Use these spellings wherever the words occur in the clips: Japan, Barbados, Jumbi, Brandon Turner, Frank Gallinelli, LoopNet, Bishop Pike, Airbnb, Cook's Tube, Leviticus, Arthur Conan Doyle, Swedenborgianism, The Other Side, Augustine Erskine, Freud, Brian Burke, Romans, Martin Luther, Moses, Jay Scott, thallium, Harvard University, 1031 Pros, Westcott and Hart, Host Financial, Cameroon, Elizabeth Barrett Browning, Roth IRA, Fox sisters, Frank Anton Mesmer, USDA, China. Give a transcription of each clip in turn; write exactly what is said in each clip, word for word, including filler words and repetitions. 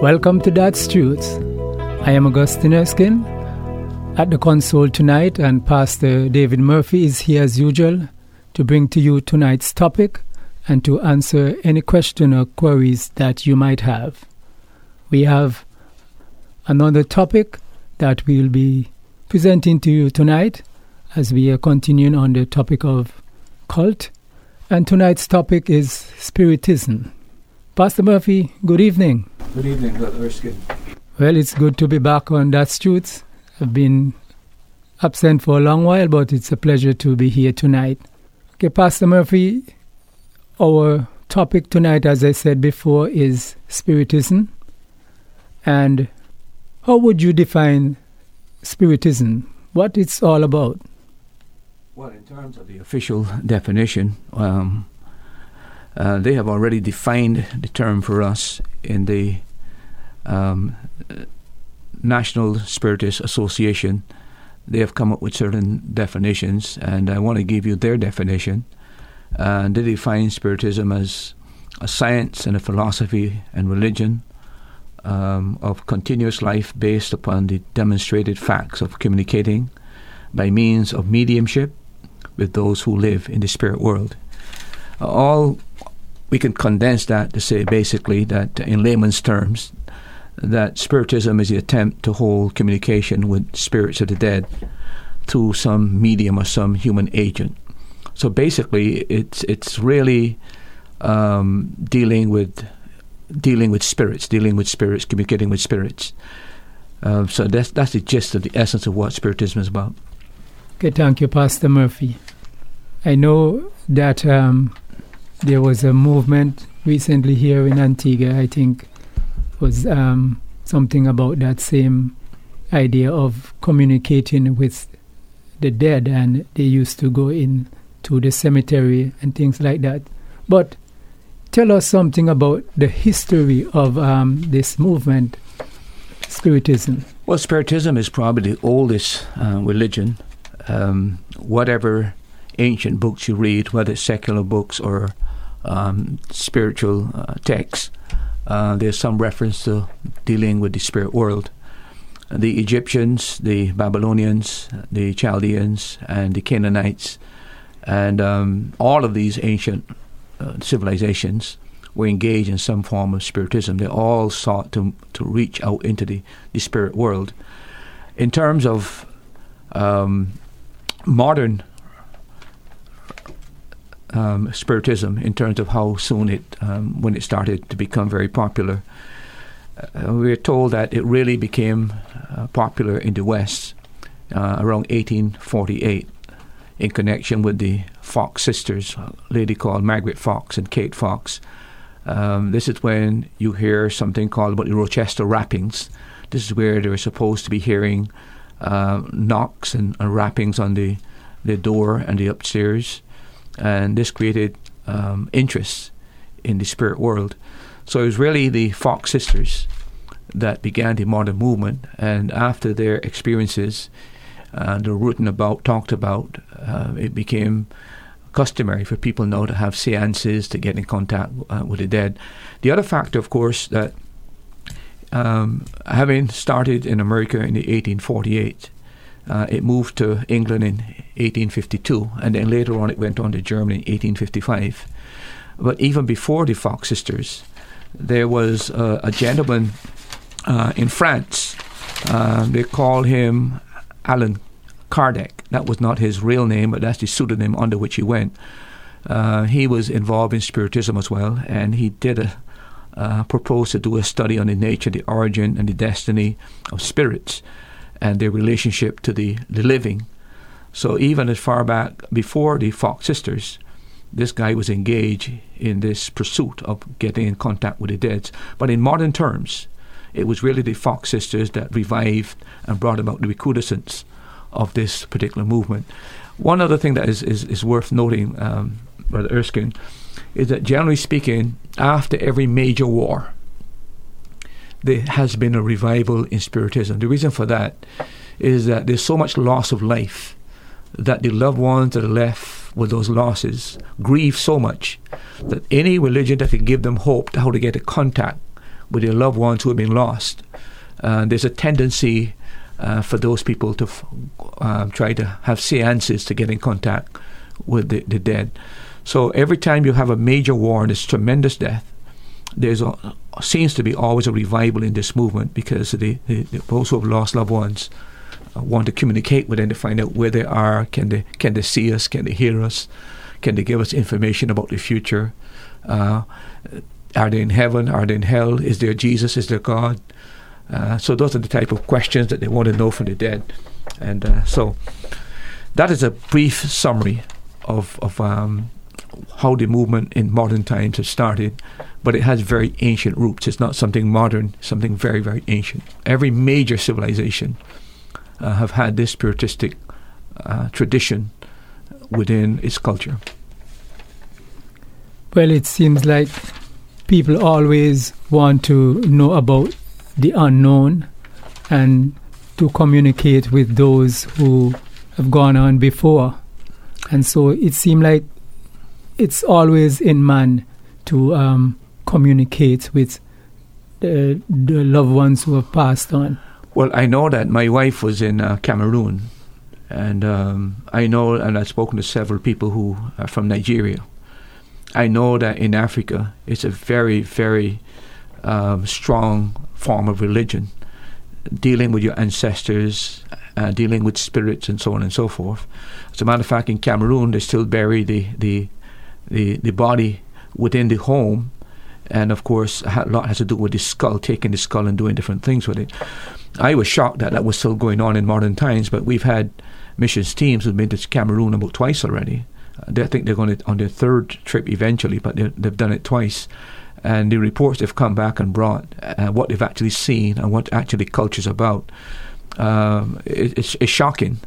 Welcome to That's Truth. I am Augustine Erskine at the console tonight, and Pastor David Murphy is here as usual to bring to you tonight's topic and to answer any question or queries that you might have. We have another topic that we will be presenting to you tonight as we are continuing on the topic of cult. And tonight's topic is Spiritism. Pastor Murphy, good evening. Good evening, Doctor Erskine. Well, it's good to be back on That's Truth. I've been absent for a long while, but it's a pleasure to be here tonight. Okay, Pastor Murphy, our topic tonight, as I said before, is Spiritism. And how would you define Spiritism? What it's all about? Well, in terms of the official definition, um, uh, they have already defined the term for us in the um, National Spiritist Association. They have come up with certain definitions, and I want to give you their definition. Uh, they define Spiritism as a science and a philosophy and religion um, of continuous life based upon the demonstrated facts of communicating by means of mediumship with those who live in the spirit world. All we can condense that to say basically that in layman's terms that Spiritism is the attempt to hold communication with spirits of the dead through some medium or some human agent. So basically it's it's really um, dealing with dealing with spirits, dealing with spirits, communicating with spirits. Uh, so that's that's the gist of the essence of what Spiritism is about. Okay, thank you, Pastor Murphy. I know that um, there was a movement recently here in Antigua, I think, was um, something about that same idea of communicating with the dead, and they used to go in to the cemetery and things like that. But tell us something about the history of um, this movement, Spiritism. Well, Spiritism is probably the oldest uh, religion. Um, whatever ancient books you read, whether it's secular books or um, spiritual uh, texts, uh, there's some reference to dealing with the spirit world. The Egyptians, the Babylonians, the Chaldeans, and the Canaanites, and um, all of these ancient uh, civilizations were engaged in some form of Spiritism. They all sought to to reach out into the, the spirit world. In terms of um, modern um, Spiritism, in terms of how soon it, um, when it started to become very popular, uh, we're told that it really became uh, popular in the West uh, around eighteen forty-eight in connection with the Fox sisters, a lady called Margaret Fox and Kate Fox. Um, this is when you hear something called about the Rochester rappings. This is where they were supposed to be hearing Uh, knocks and, and rappings on the, the door and the upstairs, and this created um, interest in the spirit world. So it was really the Fox sisters that began the modern movement, and after their experiences, uh, the written about, talked about, uh, it became customary for people now to have seances, to get in contact uh, with the dead. The other factor, of course, that Um, having started in America in eighteen forty-eight, uh, it moved to England in eighteen fifty-two, and then later on it went on to Germany in eighteen fifty-five. But even before the Fox sisters, there was uh, a gentleman uh, in France. Uh, they called him Allan Kardec. That was not his real name, but that's the pseudonym under which he went. Uh, he was involved in Spiritism as well, and he did a, uh, propose to do a study on the nature, the origin, and the destiny of spirits and their relationship to the, the living. So even as far back before the Fox sisters, this guy was engaged in this pursuit of getting in contact with the dead. But in modern terms, it was really the Fox sisters that revived and brought about the recrudescence of this particular movement. One other thing that is, is, is worth noting, um, Brother Erskine, is that generally speaking, after every major war, there has been a revival in Spiritism. The reason for that is that there's so much loss of life that the loved ones that are left with those losses grieve so much that any religion that can give them hope to how to get in contact with their loved ones who have been lost, uh, there's a tendency uh, for those people to f- uh, try to have seances to get in contact with the, the dead. So every time you have a major war and this tremendous death, there's a, seems to be always a revival in this movement, because the, the, those who have lost loved ones want to communicate with them to find out where they are. Can they can they see us? Can they hear us? Can they give us information about the future? Uh, are they in heaven? Are they in hell? Is there Jesus? Is there God? Uh, so those are the type of questions that they want to know from the dead. And uh, so that is a brief summary of of um, how the movement in modern times has started, but it has very ancient roots. It's not something modern, something very, very ancient. Every major civilization Uh, have had this spiritistic uh, tradition within its culture. Well, it seems like people always want to know about the unknown and to communicate with those who have gone on before. And so it seems like it's always in man to um, communicate with the, the loved ones who have passed on. Well, I know that my wife was in uh, Cameroon, and um, I know, and I've spoken to several people who are from Nigeria. I know that in Africa, it's a very, very um, strong form of religion, dealing with your ancestors, uh, dealing with spirits, and so on and so forth. As a matter of fact, in Cameroon, they still bury the the the, the body within the home, and of course, a lot has to do with the skull, taking the skull and doing different things with it. I was shocked that that was still going on in modern times, but we've had missions teams who've been to Cameroon about twice already. They, I think they're going to, on their third trip eventually, but they've done it twice. And the reports they've come back and brought, uh, what they've actually seen and what actually culture's about, um, it, it's, it's shocking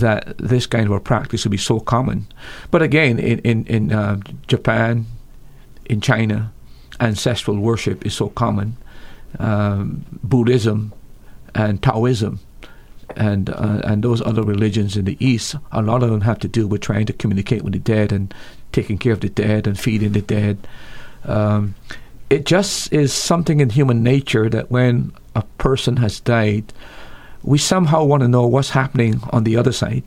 that this kind of a practice would be so common. But again, in, in, in uh, Japan, in China, ancestral worship is so common. Um, Buddhism and Taoism and uh, and those other religions in the East, a lot of them have to do with trying to communicate with the dead and taking care of the dead and feeding the dead. Um, it just is something in human nature that when a person has died, we somehow want to know what's happening on the other side.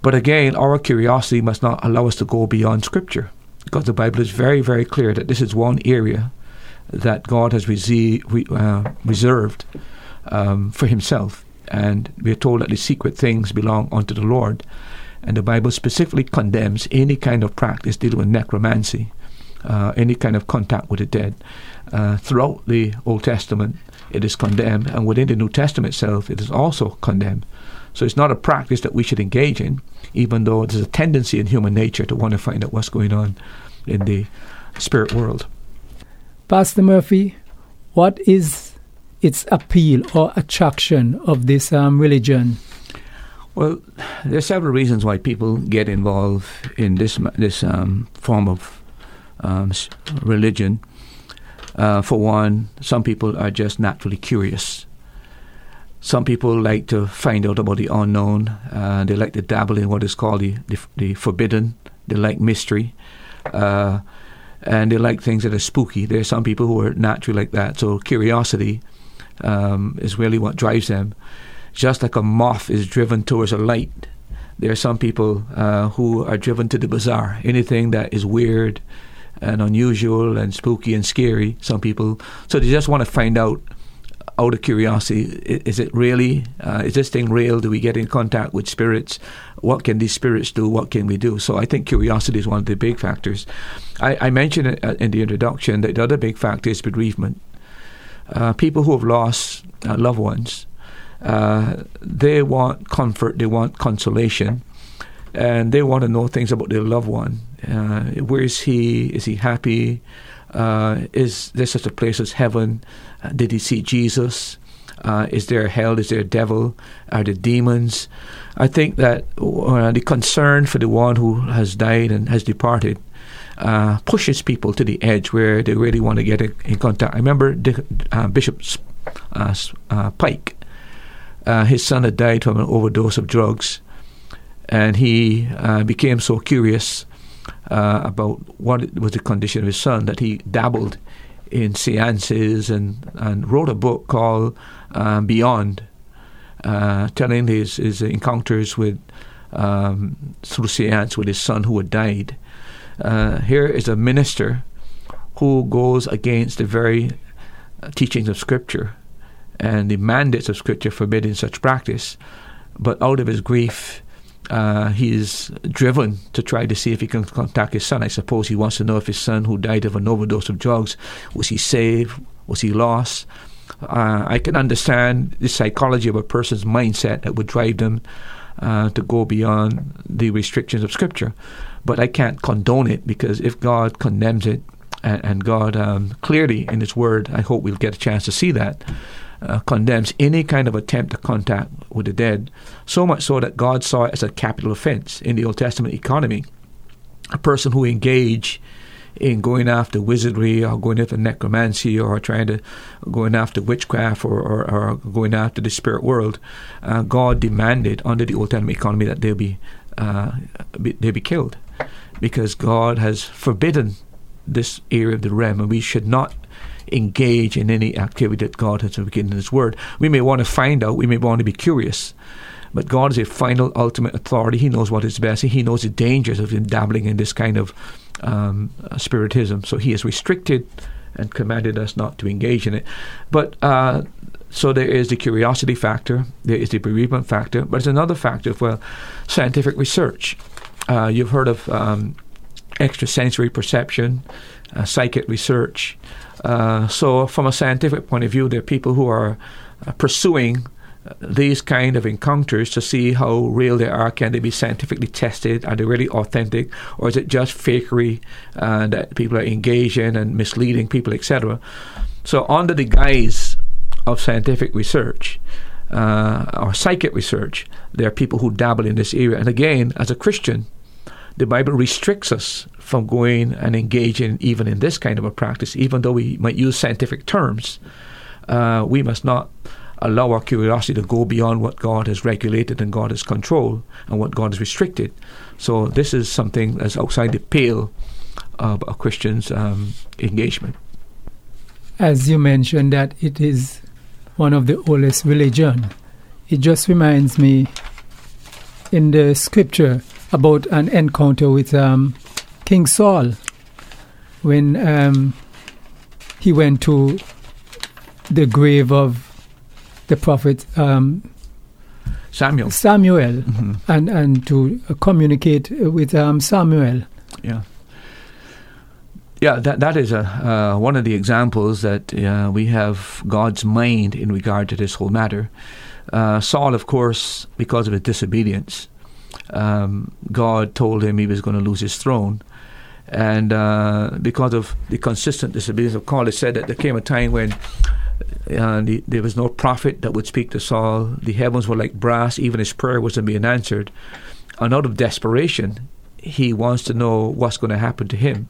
But again, our curiosity must not allow us to go beyond Scripture, because the Bible is very, very clear that this is one area that God has rese- re- uh, reserved Um, for himself, and we are told that the secret things belong unto the Lord, and the Bible specifically condemns any kind of practice dealing with necromancy, uh, any kind of contact with the dead. Uh, throughout the Old Testament it is condemned, and within the New Testament itself it is also condemned. So it's not a practice that we should engage in, even though there's a tendency in human nature to want to find out what's going on in the spirit world. Pastor Murphy, what is its appeal or attraction of this um, religion? Well, there are several reasons why people get involved in this this um, form of um, religion. Uh, for one, some people are just naturally curious. Some people like to find out about the unknown. Uh, they like to dabble in what is called the, the, the forbidden. They like mystery. Uh, and they like things that are spooky. There are some people who are naturally like that. So curiosity Um, is really what drives them. Just like a moth is driven towards a light, there are some people uh, who are driven to the bizarre. Anything that is weird and unusual and spooky and scary, some people, so they just want to find out out of curiosity, is it really, uh, is this thing real? Do we get in contact with spirits? What can these spirits do? What can we do? So I think curiosity is one of the big factors. I, I mentioned in the introduction that the other big factor is bereavement. Uh, people who have lost uh, loved ones, uh, they want comfort, they want consolation, and they want to know things about their loved one. Uh, where is he? Is he happy? Uh, is there such a place as heaven? Uh, did he see Jesus? Uh, is there hell? Is there a devil? Are there demons? I think that uh, the concern for the one who has died and has departed uh, pushes people to the edge where they really want to get in, in contact. I remember the, uh, Bishop uh, uh, Pike, uh, his son had died from an overdose of drugs, and he uh, became so curious Uh, about what was the condition of his son that he dabbled in seances and, and wrote a book called uh, Beyond, uh, telling his, his encounters with um, through seance with his son who had died. Uh, here is a minister who goes against the very teachings of Scripture and the mandates of Scripture forbidding such practice, but out of his grief, Uh, he is driven to try to see if he can contact his son. I suppose he wants to know if his son, who died of an overdose of drugs, was he saved? Was he lost? Uh, I can understand the psychology of a person's mindset that would drive them uh, to go beyond the restrictions of Scripture. But I can't condone it, because if God condemns it, and, and God um, clearly in His Word, I hope we'll get a chance to see that, Uh, condemns any kind of attempt to contact with the dead, so much so that God saw it as a capital offense in the Old Testament economy. A person who engaged in going after wizardry or going after necromancy or trying to going after witchcraft or, or, or going after the spirit world, uh, God demanded under the Old Testament economy that they be, uh, be they be killed, because God has forbidden this area of the realm, and we should not engage in any activity that God has forbidden in His Word. We may want to find out, we may want to be curious, but God is a final, ultimate authority. He knows what is best, and He knows the dangers of dabbling in this kind of um, spiritism. So He has restricted and commanded us not to engage in it. But uh, so there is the curiosity factor, there is the bereavement factor, but there's another factor for scientific research. Uh, you've heard of um, extrasensory perception, uh, psychic research. Uh, so from a scientific point of view, there are people who are uh, pursuing these kind of encounters to see how real they are. Can they be scientifically tested? Are they really authentic? Or is it just fakery uh, that people are engaged in and misleading people, et cetera? So under the guise of scientific research uh, or psychic research, there are people who dabble in this area. And again, as a Christian, the Bible restricts us from going and engaging even in this kind of a practice. Even though we might use scientific terms, uh, we must not allow our curiosity to go beyond what God has regulated and God has controlled and what God has restricted. So this is something that's outside the pale of a Christian's um, engagement. As you mentioned that it is one of the oldest religions, it just reminds me in the Scripture about an encounter with um, King Saul when um, he went to the grave of the prophet um, Samuel, Samuel, mm-hmm. and, and to uh, communicate with um, Samuel. Yeah, yeah. That that is a uh, one of the examples that uh, we have God's mind in regard to this whole matter. Uh, Saul, of course, because of his disobedience, Um, God told him he was going to lose his throne, and uh, because of the consistent disobedience of God, it said that there came a time when uh, the, there was no prophet that would speak to Saul. The heavens were like brass, even his prayer wasn't being answered, and out of desperation he wants to know what's going to happen to him,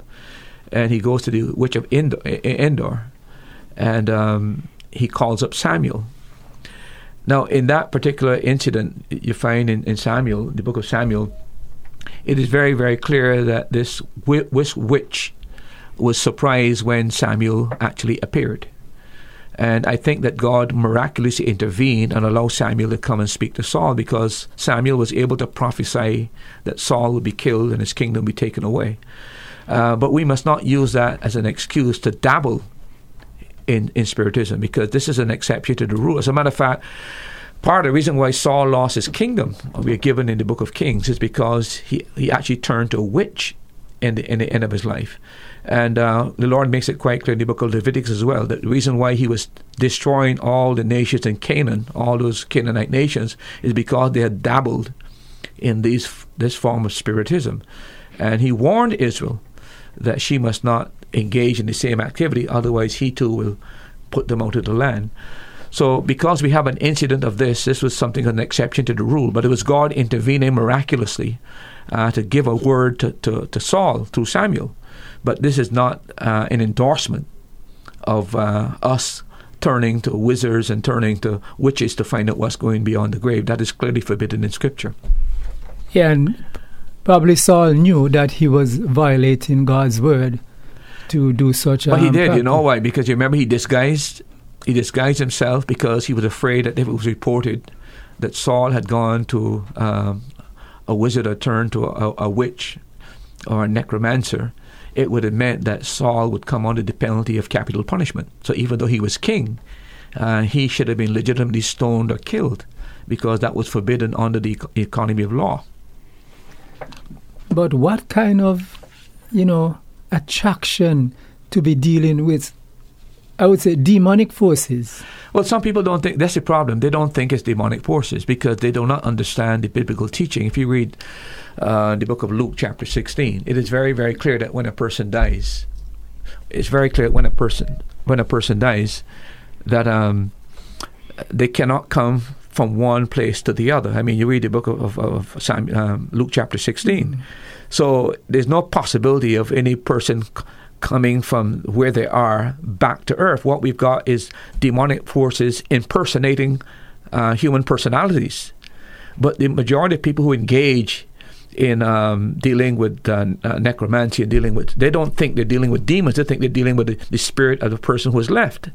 and he goes to the witch of Endor, Endor and um, he calls up Samuel. Now, in that particular incident, you find in, in Samuel, the book of Samuel, it is very, very clear that this witch was surprised when Samuel actually appeared. And I think that God miraculously intervened and allowed Samuel to come and speak to Saul, because Samuel was able to prophesy that Saul would be killed and his kingdom would be taken away. Uh, but we must not use that as an excuse to dabble in, in Spiritism, because this is an exception to the rule. As a matter of fact, part of the reason why Saul lost his kingdom, we are given in the Book of Kings, is because he, he actually turned to a witch in the, in the end of his life. And uh, the Lord makes it quite clear in the Book of Leviticus as well, that the reason why he was destroying all the nations in Canaan, all those Canaanite nations, is because they had dabbled in these this form of Spiritism. And he warned Israel that she must not engage in the same activity, otherwise he too will put them out of the land. So because we have an incident of this, this was something, an exception to the rule, but it was God intervening miraculously uh, to give a word to, to, to Saul through Samuel. But this is not uh, an endorsement of uh, us turning to wizards and turning to witches to find out what's going beyond the grave. That is clearly forbidden in Scripture. Yeah, and probably Saul knew that he was violating God's word to do such a But he um, did, practice. You know why? Because you remember he disguised... He disguised himself because he was afraid that if it was reported that Saul had gone to um, a wizard or turned to a, a witch or a necromancer, it would have meant that Saul would come under the penalty of capital punishment. So even though he was king, uh, he should have been legitimately stoned or killed, because that was forbidden under the economy of law. But what kind of, you know, attraction to be dealing with, I would say, demonic forces? Well, some people don't think, that's the problem. They don't think it's demonic forces because they do not understand the biblical teaching. If you read uh, the book of Luke, chapter sixteen, it is very, very clear that when a person dies, it's very clear when a person when a person dies that um, they cannot come from one place to the other. I mean, you read the book of, of, of Samuel, um, Luke, chapter sixteen. Mm-hmm. So there's no possibility of any person coming from where they are back to earth. What we've got is demonic forces impersonating uh, human personalities. But the majority of people who engage in um, dealing with uh, uh, necromancy and dealing with, they don't think they're dealing with demons. They think they're dealing with the, the spirit of the person who is left.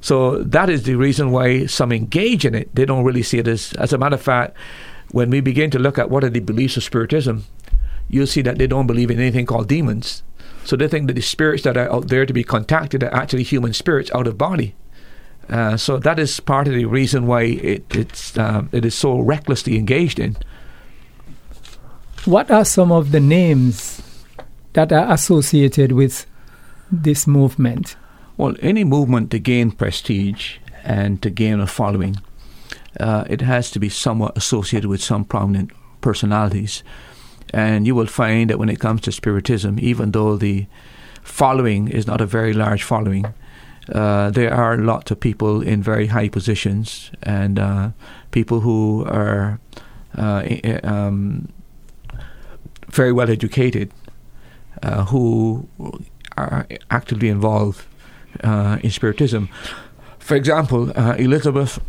So that is the reason why some engage in it. They don't really see it as, as a matter of fact, when we begin to look at what are the beliefs of Spiritism, you'll see that they don't believe in anything called demons. So they think that the spirits that are out there to be contacted are actually human spirits out of body. Uh, so that is part of the reason why it it's, um, it is so recklessly engaged in. What are some of the names that are associated with this movement? Well, any movement to gain prestige and to gain a following, uh, it has to be somewhat associated with some prominent personalities. And you will find that when it comes to Spiritism, even though the following is not a very large following, uh, there are lots of people in very high positions and uh, people who are uh, um, very well educated, uh, who are actively involved uh, in Spiritism. For example, uh, Elizabeth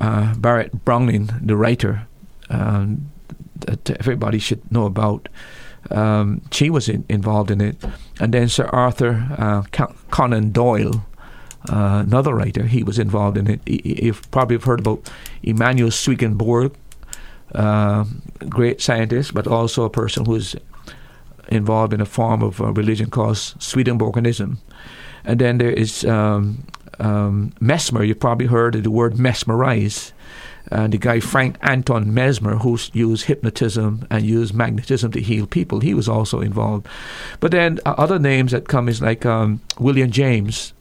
uh, Barrett Browning, the writer, um, that everybody should know about. Um, she was in, involved in it. And then Sir Arthur uh, Con- Conan Doyle, uh, another writer, he was involved in it. He, he, you've probably heard about Emanuel Swedenborg, uh, great scientist, but also a person who is involved in a form of uh, religion called Swedenborgianism. And then there is um, um, Mesmer. You've probably heard of the word mesmerize. Uh, the guy Frank Anton Mesmer, who used hypnotism and used magnetism to heal people, he was also involved. But then uh, other names that come is like um, William James,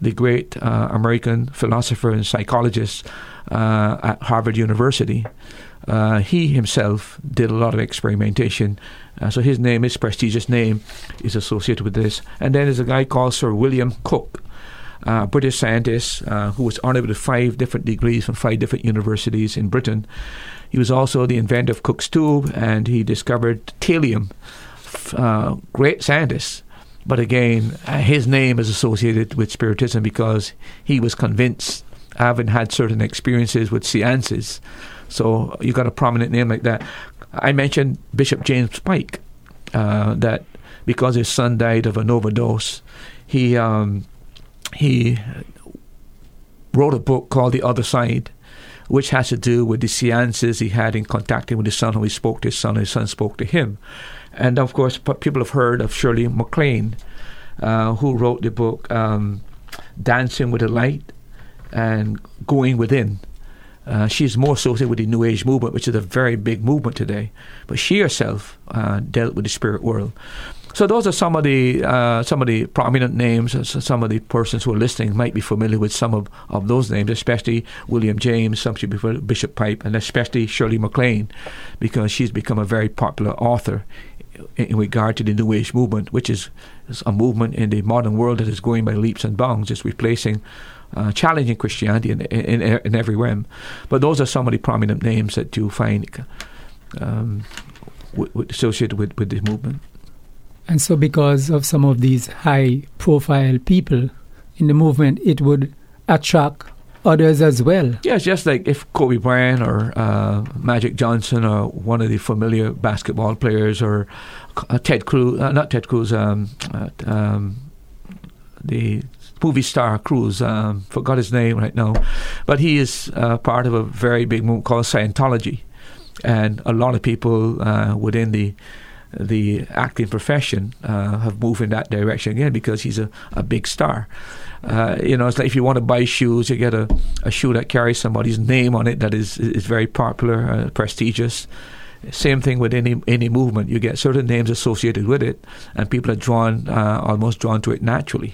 the great uh, American philosopher and psychologist uh, at Harvard University. Uh, he himself did a lot of experimentation, uh, so his name, his prestigious name, is associated with this. And then there's a guy called Sir William Cook, Uh, British scientist uh, who was honored with five different degrees from five different universities in Britain. He was also the inventor of Cook's tube, and he discovered thallium. Uh, great scientist, but again, uh, his name is associated with Spiritism because he was convinced, having had certain experiences with seances. So you got a prominent name like that. I mentioned Bishop James Pike, uh, that because his son died of an overdose, he... Um, He wrote a book called The Other Side, which has to do with the seances he had in contacting with his son, who he spoke to his son, and his son spoke to him. And, of course, people have heard of Shirley MacLaine, uh, who wrote the book um, dancing with the light, and going within. Uh, she's more associated with the New Age movement, which is a very big movement today. But she herself uh, dealt with the spirit world. So those are some of the uh, some of the prominent names. Some of the persons who are listening might be familiar with some of, of those names, especially William James, some should be Bishop Pike, and especially Shirley MacLaine, because she's become a very popular author in, in regard to the New Age movement, which is, is a movement in the modern world that is growing by leaps and bounds. It's replacing Uh, challenging Christianity in, in in every realm. But those are some of the prominent names that you find um, w- w- associated with, with this movement. And so because of some of these high-profile people in the movement, it would attract others as well. Yeah, it's just like if Kobe Bryant or uh, Magic Johnson or one of the familiar basketball players or uh, Ted Cruz, uh, not Ted Cruz, um, uh, um, the... movie star Cruz, um, forgot his name right now, but he is uh, part of a very big movement called Scientology, and a lot of people uh, within the the acting profession uh, have moved in that direction again because he's a, a big star. Uh, you know, it's like if you want to buy shoes, you get a, a shoe that carries somebody's name on it that is is very popular, uh, prestigious. Same thing with any any movement, you get certain names associated with it, and people are drawn, uh, almost drawn to it naturally.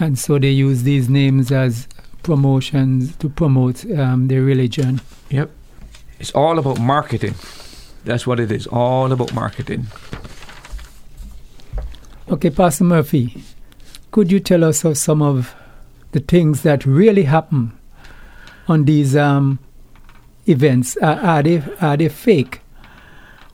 And so they use these names as promotions to promote um, their religion. Yep. It's all about marketing. That's what it is, all about marketing. Okay, Pastor Murphy, could you tell us of some of the things that really happen on these um, events? Are, are they, are they fake?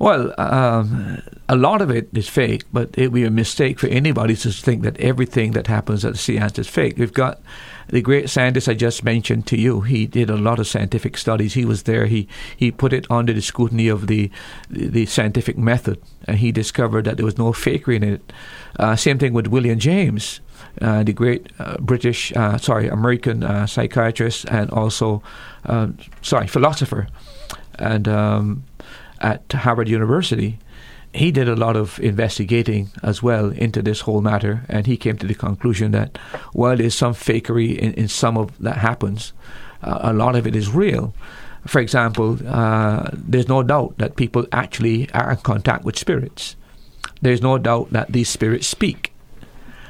Well, um, a lot of it is fake, but it would be a mistake for anybody to think that everything that happens at the seance is fake. We've got the great scientist I just mentioned to you. He did a lot of scientific studies. He was there. He he put it under the scrutiny of the the scientific method, and he discovered that there was no fakery in it. Uh, same thing with William James, uh, the great uh, British, uh, sorry, American uh, psychiatrist and also, um, sorry, philosopher. And... Um, at Harvard University, he did a lot of investigating as well into this whole matter, and he came to the conclusion that while there's some fakery in, in some of that happens, uh, a lot of it is real. For example, uh, there's no doubt that people actually are in contact with spirits. There's no doubt that these spirits speak.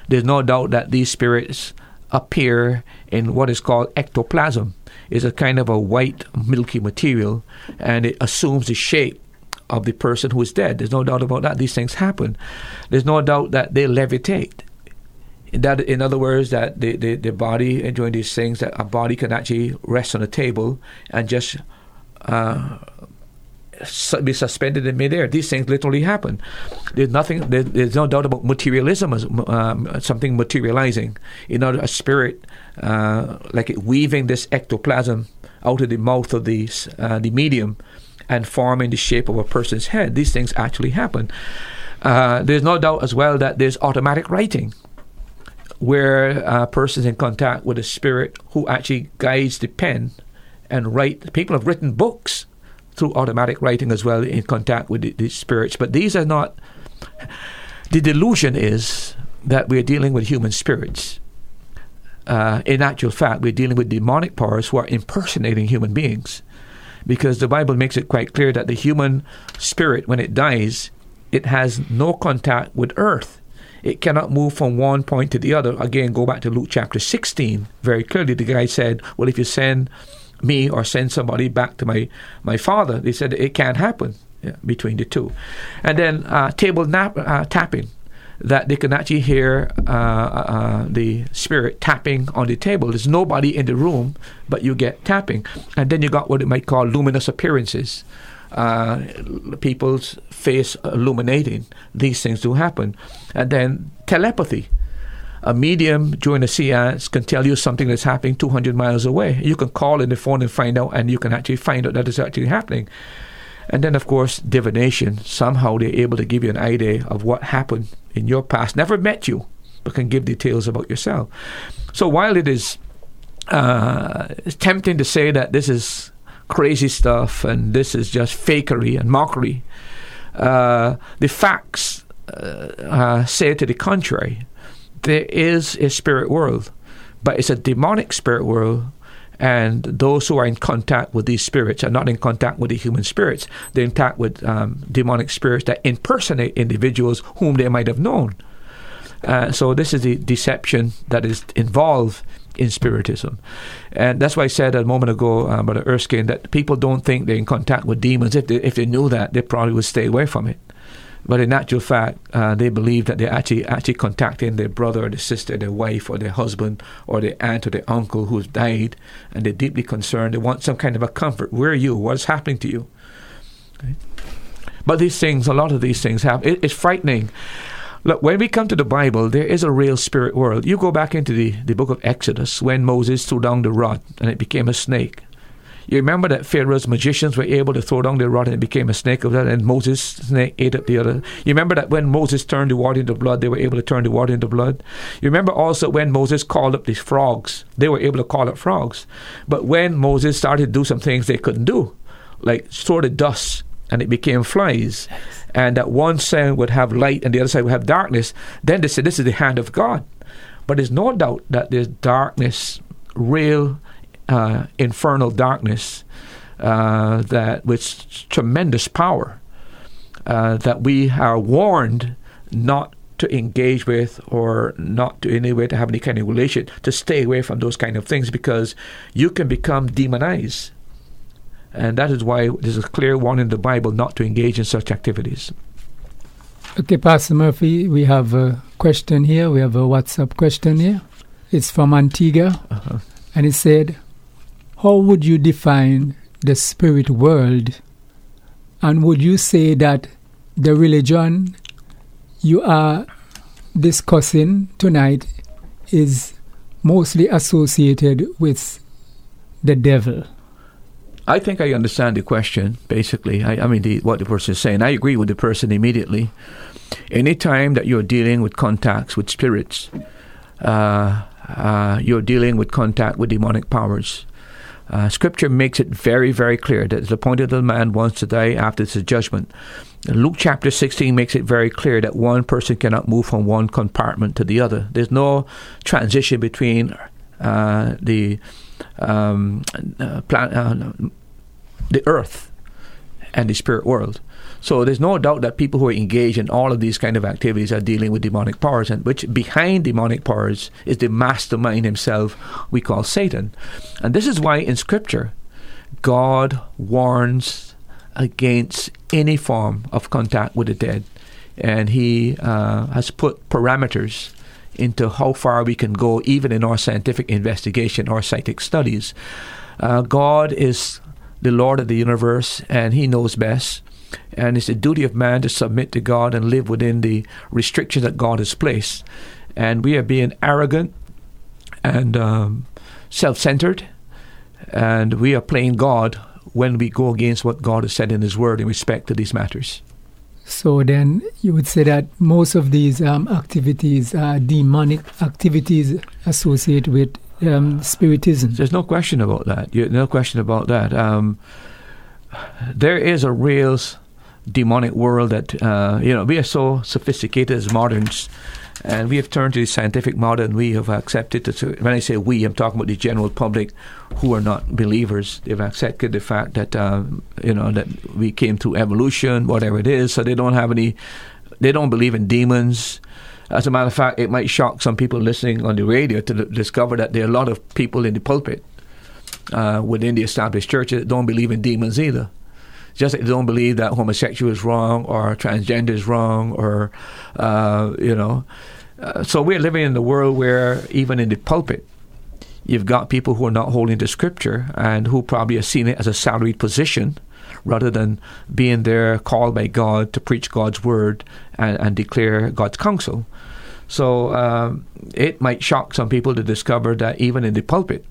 There's no doubt that these spirits appear in what is called ectoplasm. It's a kind of a white, milky material, and it assumes the shape of the person who is dead. There's no doubt about that. These things happen. There's no doubt that they levitate. That, in other words, that the, the, the body is doing these things, that a body can actually rest on a table and just uh, be suspended in midair. These things literally happen. There's nothing. There, there's no doubt about materialism as um, something materializing. You know, a spirit uh, like it weaving this ectoplasm out of the mouth of the uh, the medium and forming the shape of a person's head. These things actually happen. Uh, there's no doubt as well that there's automatic writing, where a person's in contact with a spirit who actually guides the pen and write. People have written books through automatic writing as well, in contact with the, the spirits. But these are not... The delusion is that we're dealing with human spirits. Uh, in actual fact, we're dealing with demonic powers who are impersonating human beings, because the Bible makes it quite clear that the human spirit, when it dies, it has no contact with earth. It cannot move from one point to the other. Again, go back to Luke chapter sixteen. Very clearly, the guy said, well, if you send... me or send somebody back to my, my father. They said it can't happen yeah, between the two. And then uh, table nap, uh, tapping, that they can actually hear uh, uh, the spirit tapping on the table. There's nobody in the room, but you get tapping. And then you got what it might call luminous appearances. Uh, people's face illuminating. These things do happen. And then telepathy. A medium during a seance can tell you something that's happening two hundred miles away. You can call in the phone and find out, and you can actually find out that it's actually happening. And then, of course, divination. Somehow they're able to give you an idea of what happened in your past. Never met you, but can give details about yourself. So while it is uh, tempting to say that this is crazy stuff and this is just fakery and mockery, uh, the facts uh, uh, say to the contrary. There is a spirit world. but it's a demonic spirit world, and those who are in contact with these spirits are not in contact with the human spirits. They're in contact with um, demonic spirits that impersonate individuals whom they might have known. Uh, so this is the deception that is involved in Spiritism. And that's why I said a moment ago, uh, Brother Erskine, that people don't think they're in contact with demons. If they, if they knew that, they probably would stay away from it. But in actual fact, uh, they believe that they're actually, actually contacting their brother or their sister, their wife or their husband or their aunt or their uncle who's died, and they're deeply concerned. They want some kind of a comfort. Where are you? What's happening to you? Okay. But these things, a lot of these things happen. It, it's frightening. Look, when we come to the Bible, there is a real spirit world. You go back into the, the book of Exodus, when Moses threw down the rod and it became a snake. You remember that Pharaoh's magicians were able to throw down the rod and it became a snake, and Moses' snake ate up the other. You remember that when Moses turned the water into blood, they were able to turn the water into blood. You remember also when Moses called up these frogs, they were able to call up frogs. But when Moses started to do some things they couldn't do, like throw the dust, and it became flies, and that one side would have light and the other side would have darkness, then they said, this is the hand of God. But there's no doubt that there's darkness, real uh, infernal darkness, uh, that with tremendous power, uh, that we are warned not to engage with or not to in any way to have any kind of relation, to stay away from those kind of things, because you can become demonized. And that is why there's a clear warning in the Bible not to engage in such activities. Okay, Pastor Murphy, we have a question here. We have a WhatsApp question here. It's from Antigua. Uh-huh. And it said, how would you define the spirit world? And would you say that the religion you are discussing tonight is mostly associated with the devil? I think I understand the question, basically. I, I mean, the, what the person is saying. I agree with the person immediately. Any time that you're dealing with contacts with spirits, uh, uh, you're dealing with contact with demonic powers. Uh, scripture makes it very, very clear that the point of the man wants to die after the judgment. Luke chapter sixteen makes it very clear that one person cannot move from one compartment to the other. There's no transition between uh, the... Um, uh, plan, uh, the earth and the spirit world. So there's no doubt that people who are engaged in all of these kind of activities are dealing with demonic powers, and which behind demonic powers is the mastermind himself we call Satan. And this is why in Scripture God warns against any form of contact with the dead, and he uh, has put parameters into how far we can go, even in our scientific investigation or psychic studies. Uh, God is the Lord of the universe, and he knows best. And it's the duty of man to submit to God and live within the restrictions that God has placed. And we are being arrogant and um, self-centered, and we are playing God when we go against what God has said in his word in respect to these matters. So then you would say that most of these um, activities are demonic activities associated with um, spiritism. There's no question about that. You, no question about that. Um, there is a real demonic world that, uh, you know, we are so sophisticated as moderns, and we have turned to the scientific model, and we have accepted, to, when I say we, I'm talking about the general public who are not believers. They've accepted the fact that, um, you know, that we came through evolution, whatever it is, so they don't have any, they don't believe in demons. As a matter of fact, it might shock some people listening on the radio to l- discover that there are a lot of people in the pulpit uh, within the established churches that don't believe in demons either. Just like they don't believe that homosexual is wrong or transgender is wrong or, uh, you know. Uh, so we're living in a world where even in the pulpit, you've got people who are not holding to Scripture and who probably are seeing it as a salaried position rather than being there called by God to preach God's word and, and declare God's counsel. So um, it might shock some people to discover that even in the pulpit,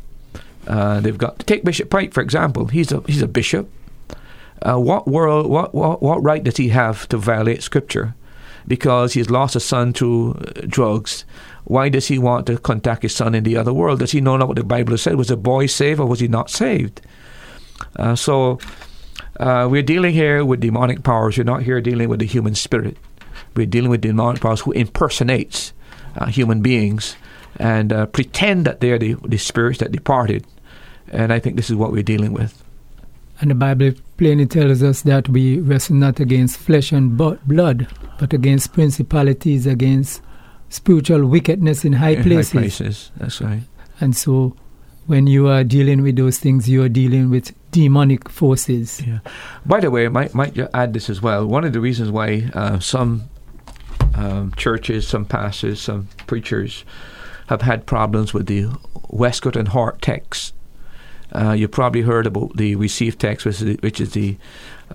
uh, they've got... Take Bishop Pike, for example. He's a he's a bishop. Uh, what world? What, what what right does he have to violate Scripture, because he's lost a son to drugs? Why does he want to contact his son in the other world? Does he know not what the Bible said? Was the boy saved or was he not saved? Uh, so uh, we're dealing here with demonic powers. We're not here dealing with the human spirit. We're dealing with demonic powers who impersonates uh, human beings. and uh, pretend that they're the, the spirits that departed. And I think this is what we're dealing with. And the Bible plainly tells us that we wrestle not against flesh and blood, but against principalities, against spiritual wickedness in high in places. High places, that's right. And so when you are dealing with those things, you are dealing with demonic forces. Yeah. By the way, I might, might add this as well. One of the reasons why uh, some um, churches, some pastors, some preachers have had problems with the Westcott and Hart text. Uh, you probably heard about the received text, which is the, which is the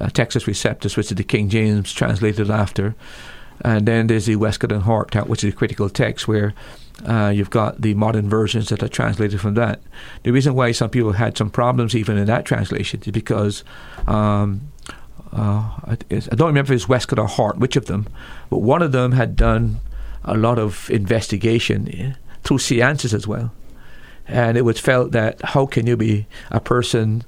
uh, Textus Receptus, which is the King James translated after. And then there's the Westcott and Hart, which is the critical text, where uh, you've got the modern versions that are translated from that. The reason why some people had some problems even in that translation is because, um, uh, I don't remember if it's Westcott or Hart, which of them, but one of them had done a lot of investigation through seances as well. And it was felt that how can you be a person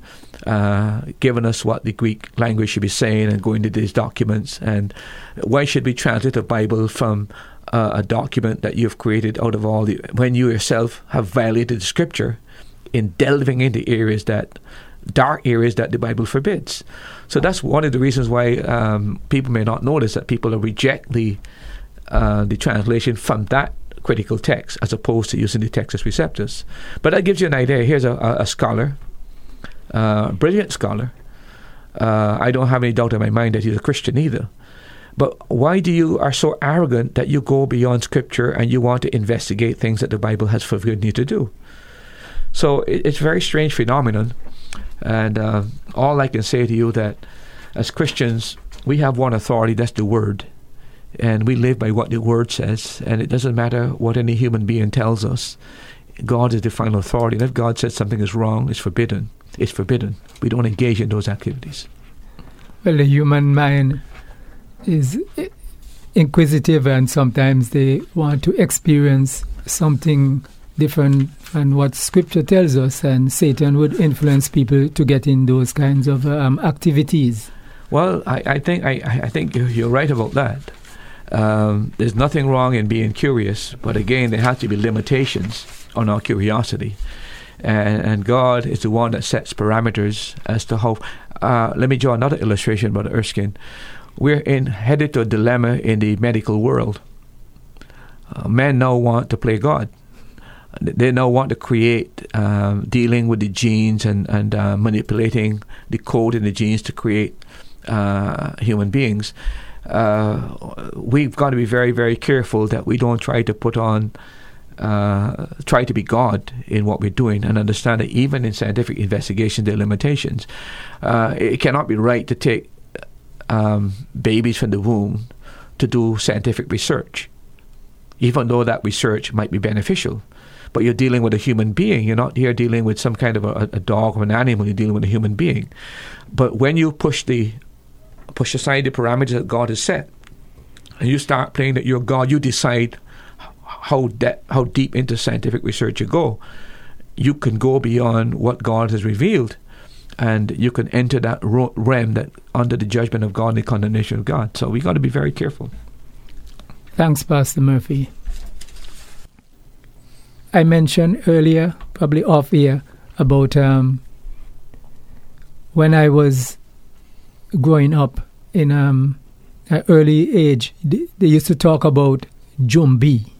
uh, giving us what the Greek language should be saying and going to these documents, and why should we translate the Bible from uh, a document that you've created out of all the, when you yourself have violated the scripture in delving into areas that, dark areas that the Bible forbids. So that's one of the reasons why um, people may not notice that people reject the uh, the translation from that critical text as opposed to using the Textus Receptus. But that gives you an idea. Here's a, a, a scholar, uh, a brilliant scholar. Uh, I don't have any doubt in my mind that he's a Christian either. But why do you are so arrogant that you go beyond scripture and you want to investigate things that the Bible has forbidden you to do? So it, it's a very strange phenomenon. And uh, all I can say to you that as Christians, we have one authority, that's the Word. And we live by what the Word says, and it doesn't matter what any human being tells us. God is the final authority, and if God says something is wrong, it's forbidden. It's forbidden. We don't engage in those activities. Well, the human mind is inquisitive, and sometimes they want to experience something different than what Scripture tells us, and Satan would influence people to get in those kinds of um, activities. Well, I, I think I, I think you're right about that. Um, there's nothing wrong in being curious, but again, there has to be limitations on our curiosity. And, and God is the one that sets parameters as to how... Uh, let me draw another illustration, Brother Erskine. We're in, headed to a dilemma in the medical world. Uh, men now want to play God. They now want to create, um, dealing with the genes and, and uh, manipulating the code in the genes to create uh, human beings. Uh, we've got to be very, very careful that we don't try to put on, uh, try to be God in what we're doing, and understand that even in scientific investigation, there are limitations. Uh, it cannot be right to take um, babies from the womb to do scientific research, even though that research might be beneficial. But you're dealing with a human being. You're not here dealing with some kind of a, a dog or an animal. You're dealing with a human being. But when you push the push aside the parameters that God has set, and you start playing that you're God, you decide how de- how deep into scientific research you go, you can go beyond what God has revealed, and you can enter that ro- realm that under the judgment of God and the condemnation of God. So we got to be very careful. Thanks, Pastor Murphy. I mentioned earlier, probably off air, about um, when I was growing up in um, an early age, they, they used to talk about Jumbi,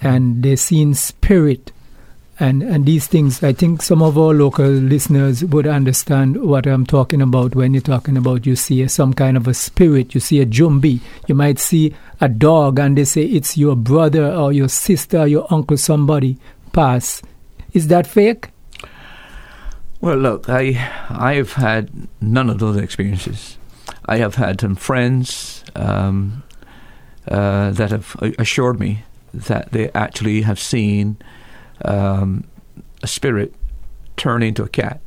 and they seen spirit, and, and these things. I think some of our local listeners would understand what I'm talking about when you're talking about you see a, some kind of a spirit, you see a Jumbi. You might see a dog and they say it's your brother or your sister or your uncle, somebody pass. Is that fake? Well, look, I I've had none of those experiences. I have had some friends um, uh, that have assured me that they actually have seen um, a spirit turn into a cat.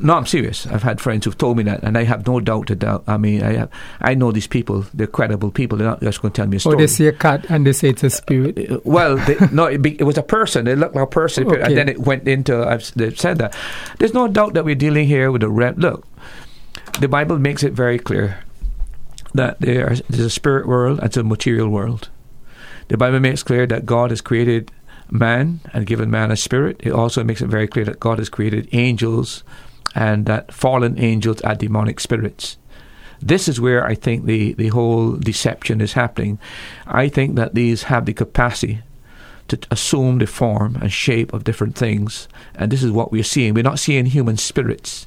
No, I'm serious. I've had friends who've told me that, and I have no doubt to doubt. I mean, I have, I know these people. They're credible people. They're not just going to tell me a story. Or oh, they see a cat and they say it's a spirit. Uh, well, they, no, it, be, it was a person. It looked like a person, okay. And then it went into. I've, they've said that. There's no doubt that we're dealing here with a rem. Look, the Bible makes it very clear that there are, there's a spirit world and a material world. The Bible makes clear that God has created man and given man a spirit. It also makes it very clear that God has created angels and that fallen angels are demonic spirits. This is where I think the, the whole deception is happening. I think that these have the capacity to assume the form and shape of different things, and this is what we're seeing. We're not seeing human spirits.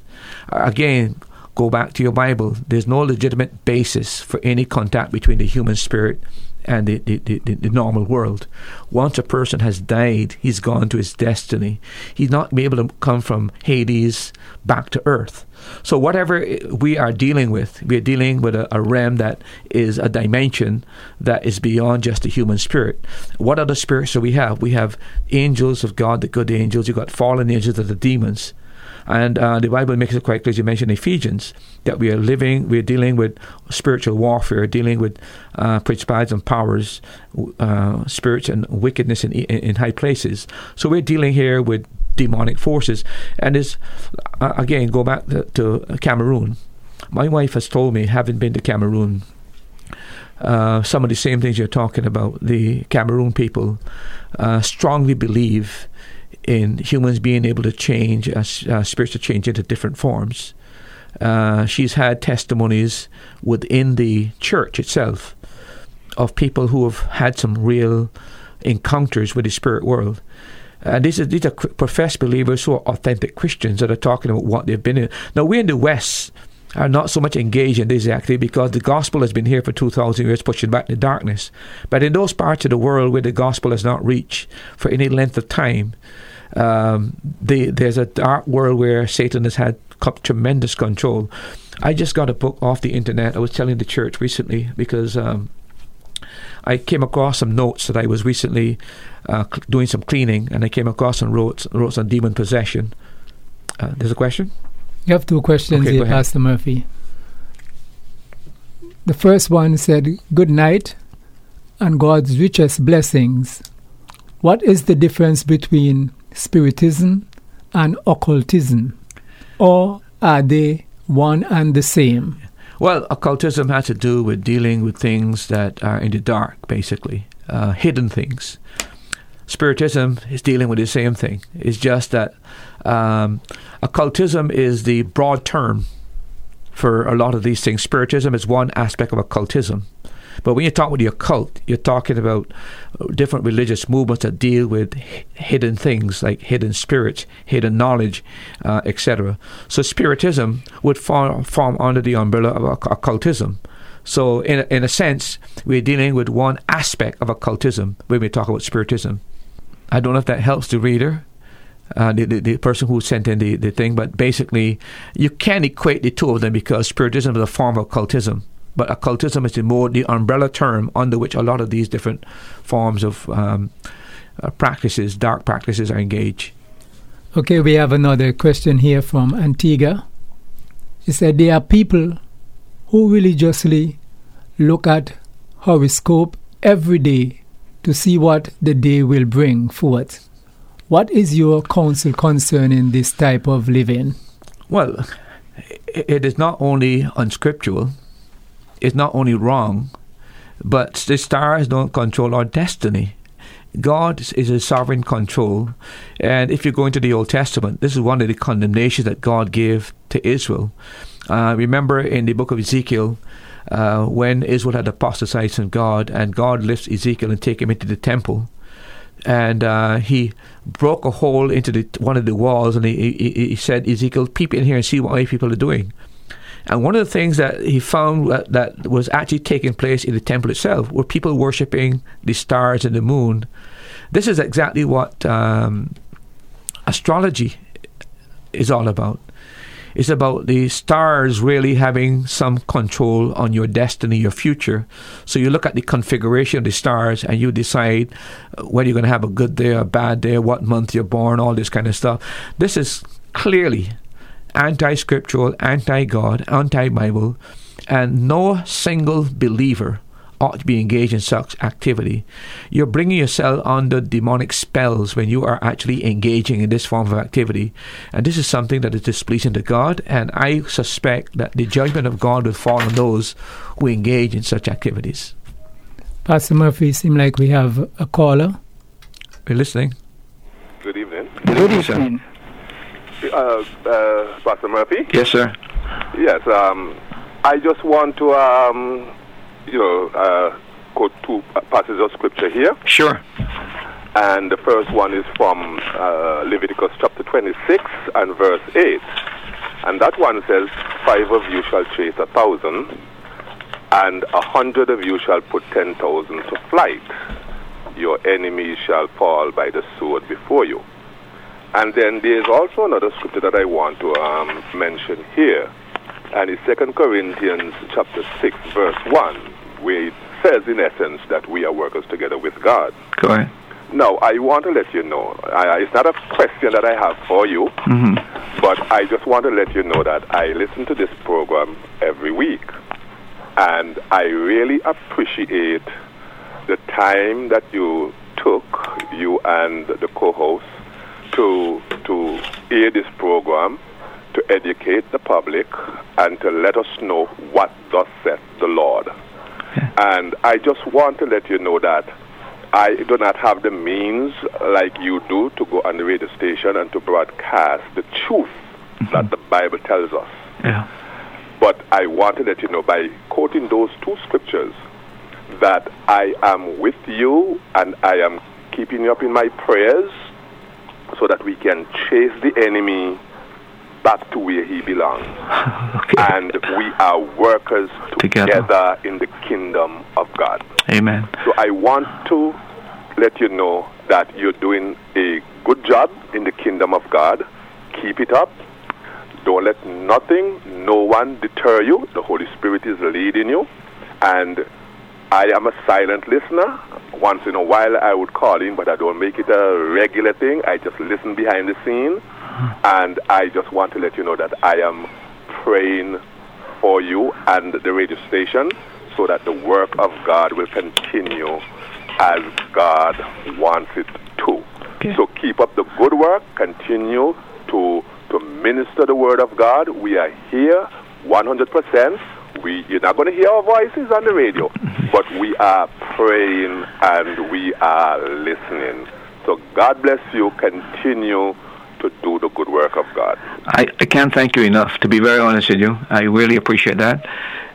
Again, go back to your Bible. There's no legitimate basis for any contact between the human spirit and the, the, the, the normal world. Once a person has died, he's gone to his destiny. He's not able to come from Hades back to earth. So whatever we are dealing with, we are dealing with a, a realm that is a dimension that is beyond just the human spirit. What other spirits do we have? We have angels of God, the good angels. You've got fallen angels, that are demons. And uh, the Bible makes it quite clear, as you mentioned Ephesians, that we are living, we are dealing with spiritual warfare, dealing with uh, principalities and powers, uh, spirits and wickedness in, in, in high places. So we're dealing here with demonic forces. And it's, uh, again, go back to, to Cameroon. My wife has told me, having been to Cameroon, uh, some of the same things you're talking about. The Cameroon people uh, strongly believe in humans being able to change, uh, uh, spirits to change into different forms. Uh, she's had testimonies within the church itself of people who have had some real encounters with the spirit world. And these are, these are professed believers who are authentic Christians that are talking about what they've been in. Now, we in the West are not so much engaged in this, actually, because the gospel has been here for two thousand years, pushing back the darkness. But in those parts of the world where the gospel has not reached for any length of time, Um, the, there's a dark world where Satan has had tremendous control. I just got a book off the internet. I was telling the church recently because um, I came across some notes that I was recently uh, cl- doing some cleaning, and I came across some notes, notes on demon possession. Uh, there's a question? You have two questions okay, here, Pastor Murphy. The first one said, "Good night and God's richest blessings. What is the difference between Spiritism and occultism, or are they one and the same?" Well, occultism has to do with dealing with things that are in the dark, basically, uh, hidden things. Spiritism is dealing with the same thing. It's just that um, occultism is the broad term for a lot of these things. Spiritism is one aspect of occultism. But when you talk with the occult, you're talking about different religious movements that deal with h- hidden things, like hidden spirits, hidden knowledge, uh, et cetera. So Spiritism would form, form under the umbrella of occ- occultism. So in a, in a sense, we're dealing with one aspect of occultism when we talk about Spiritism. I don't know if that helps the reader, uh, the, the, the person who sent in the, the thing, but basically you can equate the two of them because Spiritism is a form of occultism. But occultism is the more the umbrella term under which a lot of these different forms of um, uh, practices, dark practices, are engaged. Okay, we have another question here from Antigua. It said, "There are people who religiously look at horoscope every day to see what the day will bring forth. What is your counsel concerning this type of living?" Well, it is not only unscriptural, it's not only wrong, but the stars don't control our destiny. God is in sovereign control. And if you go into the Old Testament, this is one of the condemnations that God gave to Israel. Uh, remember in the book of Ezekiel, uh, when Israel had apostatized from God, and God lifts Ezekiel and takes him into the temple. And uh, he broke a hole into the, one of the walls, and he, he, he said, "Ezekiel, peep in here and see what my people are doing." And one of the things that he found that, that was actually taking place in the temple itself were people worshipping the stars and the moon. This is exactly what um, astrology is all about. It's about the stars really having some control on your destiny, your future. So you look at the configuration of the stars and you decide whether you're going to have a good day or a bad day, what month you're born, all this kind of stuff. This is clearly anti-scriptural, anti-God, anti-Bible, and no single believer ought to be engaged in such activity. You're bringing yourself under demonic spells when you are actually engaging in this form of activity, and this is something that is displeasing to God, and I suspect that the judgment of God will fall on those who engage in such activities. Pastor Murphy, it seems like we have a caller. You're listening. Good evening. Good evening, sir. Uh, uh, Pastor Murphy? Yes, sir. Yes, um, I just want to, um, you know, uh, quote two passages of scripture here. Sure. And the first one is from uh, Leviticus chapter twenty-six and verse eight. And that one says, five of you shall chase a thousand, and a hundred of you shall put ten thousand to flight. Your enemies shall fall by the sword before you. And then there's also another scripture that I want to um, mention here. And it's Second Corinthians chapter six, verse one, where it says, in essence, that we are workers together with God. Go ahead. No, I want to let you know, I, it's not a question that I have for you, mm-hmm. but I just want to let you know that I listen to this program every week, and I really appreciate the time that you took, you and the co-host, to, to air this program, to educate the public, and to let us know what thus saith the Lord. Yeah. And I just want to let you know that I do not have the means like you do to go on the radio station and to broadcast the truth mm-hmm. that the Bible tells us. Yeah. But I want to let you know by quoting those two scriptures that I am with you and I am keeping you up in my prayers so that we can chase the enemy back to where he belongs. Okay. And we are workers together. together in the kingdom of God. Amen. So I want to let you know that you're doing a good job in the kingdom of God. Keep it up. Don't let nothing, no one deter you. The Holy Spirit is leading you. And I am a silent listener. Once in a while I would call in, but I don't make it a regular thing. I just listen behind the scene. And I just want to let you know that I am praying for you and the radio station so that the work of God will continue as God wants it to. Okay. So keep up the good work. Continue to to minister the word of God. We are here one hundred percent. We, you're not going to hear our voices on the radio, but we are praying and we are listening. So God bless you. Continue to do the good work of God. I, I can't thank you enough, to be very honest with you. I really appreciate that,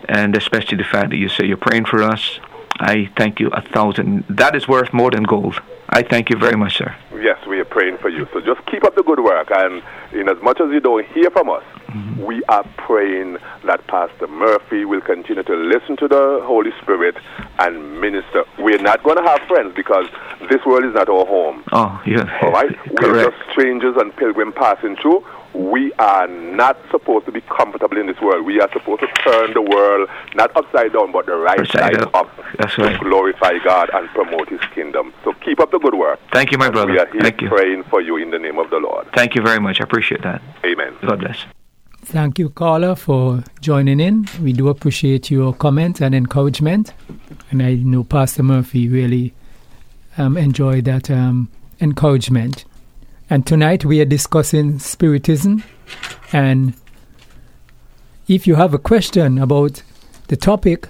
and especially the fact that you say you're praying for us. I thank you a thousand. That is worth more than gold. I thank you very much, sir. Yes, we are praying for you. So just keep up the good work, and in as much as you don't hear from us, mm-hmm. we are praying that Pastor Murphy will continue to listen to the Holy Spirit and minister. We're not going to have friends because this world is not our home. Oh, yes. All right? Correct. We're just strangers and pilgrims passing through. We are not supposed to be comfortable in this world. We are supposed to turn the world, not upside down, but the right upside side up, up That's to right. glorify God and promote His kingdom. So keep up the good work. Thank you, my brother. We are here Thank praying you. for you in the name of the Lord. Thank you very much. I appreciate that. Amen. God bless. Thank you, caller, for joining in. We do appreciate your comments and encouragement. And I know Pastor Murphy really um, enjoyed that um, encouragement. And tonight we are discussing Spiritism, and if you have a question about the topic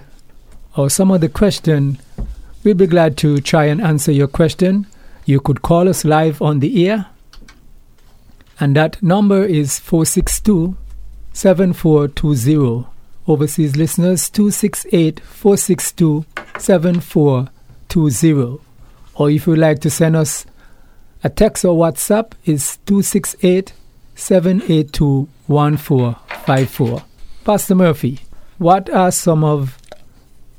or some other question, we'll be glad to try and answer your question. You could call us live on the air, and that number is four six two, seven four two zero. Overseas listeners, two six eight, four six two, seven four two zero. Or if you'd like to send us a text or WhatsApp is two six eight, seven eight two, one four five four. Pastor Murphy, what are some of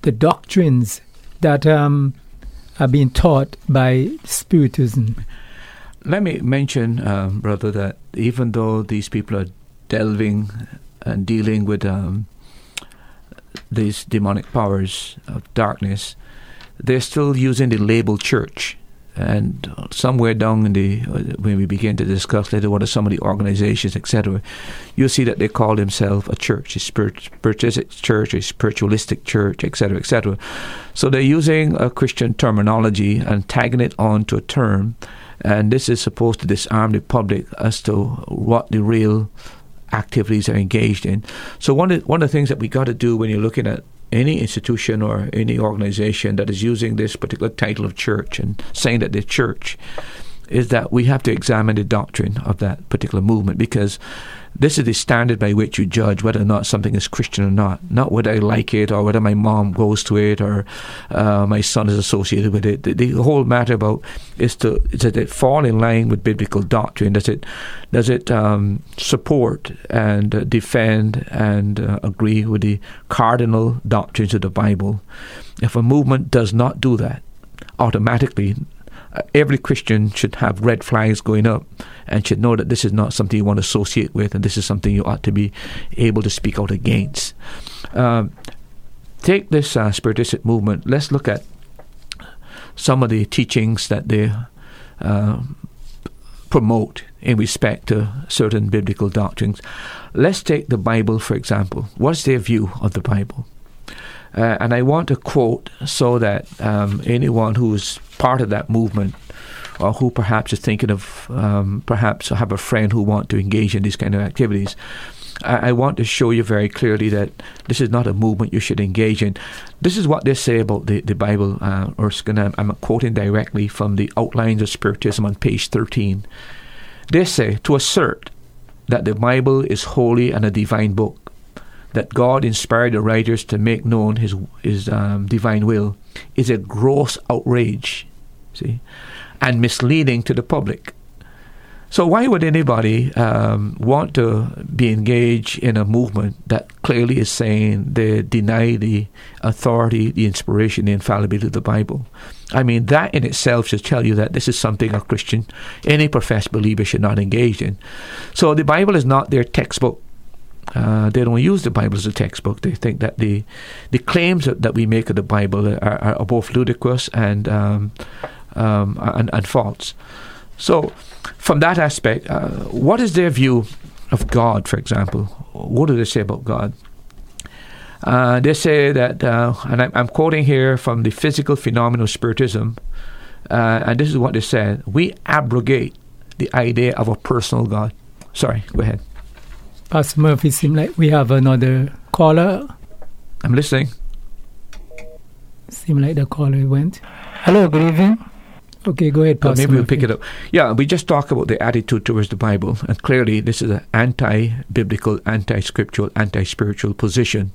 the doctrines that um, are being taught by Spiritism? Let me mention, uh, brother, that even though these people are delving and dealing with um, these demonic powers of darkness, they're still using the label church. And somewhere down in the, when we begin to discuss later what are some of the organizations, et cetera, you'll see that they call themselves a church, a spiritualistic church, a spiritualistic church, et cetera, et cetera. So they're using a Christian terminology and tagging it on to a term, and this is supposed to disarm the public as to what the real activities are engaged in. So one of, one of the things that we got to do when you're looking at any institution or any organization that is using this particular title of church and saying that they're church, is that we have to examine the doctrine of that particular movement, because this is the standard by which you judge whether or not something is Christian or not, not whether I like it or whether my mom goes to it or uh, my son is associated with it. The, the whole matter about is to does it fall in line with biblical doctrine? Does it does it um, support and uh, defend and uh, agree with the cardinal doctrines of the Bible? If a movement does not do that, automatically every Christian should have red flags going up and should know that this is not something you want to associate with, and this is something you ought to be able to speak out against. Um, take this uh, Spiritistic movement. Let's look at some of the teachings that they uh, promote in respect to certain biblical doctrines. Let's take the Bible, for example. What's their view of the Bible? Uh, and I want to quote so that um, anyone who is part of that movement or who perhaps is thinking of, um, perhaps have a friend who want to engage in these kind of activities, I, I want to show you very clearly that this is not a movement you should engage in. This is what they say about the, the Bible, uh, Erskine. I'm, I'm quoting directly from the Outlines of Spiritism on page thirteen. They say, to assert that the Bible is holy and a divine book, that God inspired the writers to make known his his um, divine will, is a gross outrage, see, and misleading to the public. So why would anybody um, want to be engaged in a movement that clearly is saying they deny the authority, the inspiration, the infallibility of the Bible? I mean, that in itself should tell you that this is something a Christian, any professed believer, should not engage in. So the Bible is not their textbook. Uh, they don't use the Bible as a textbook. They think that the the claims that, that we make of the Bible are, are both ludicrous and, um, um, and and false. So, from that aspect, uh, what is their view of God, for example? What do they say about God? Uh, they say that, uh, and I'm, I'm quoting here from the Physical Phenomenon of Spiritism, uh, and this is what they said: we abrogate the idea of a personal God. Sorry, go ahead. Pastor Murphy, it seems like we have another caller. I'm listening. Seems like the caller went. Hello, good evening. Okay, go ahead, Pastor. Oh, maybe Murphy. We'll pick it up. Yeah, we just talked about the attitude towards the Bible, and clearly this is an anti-biblical, anti-scriptural, anti-spiritual position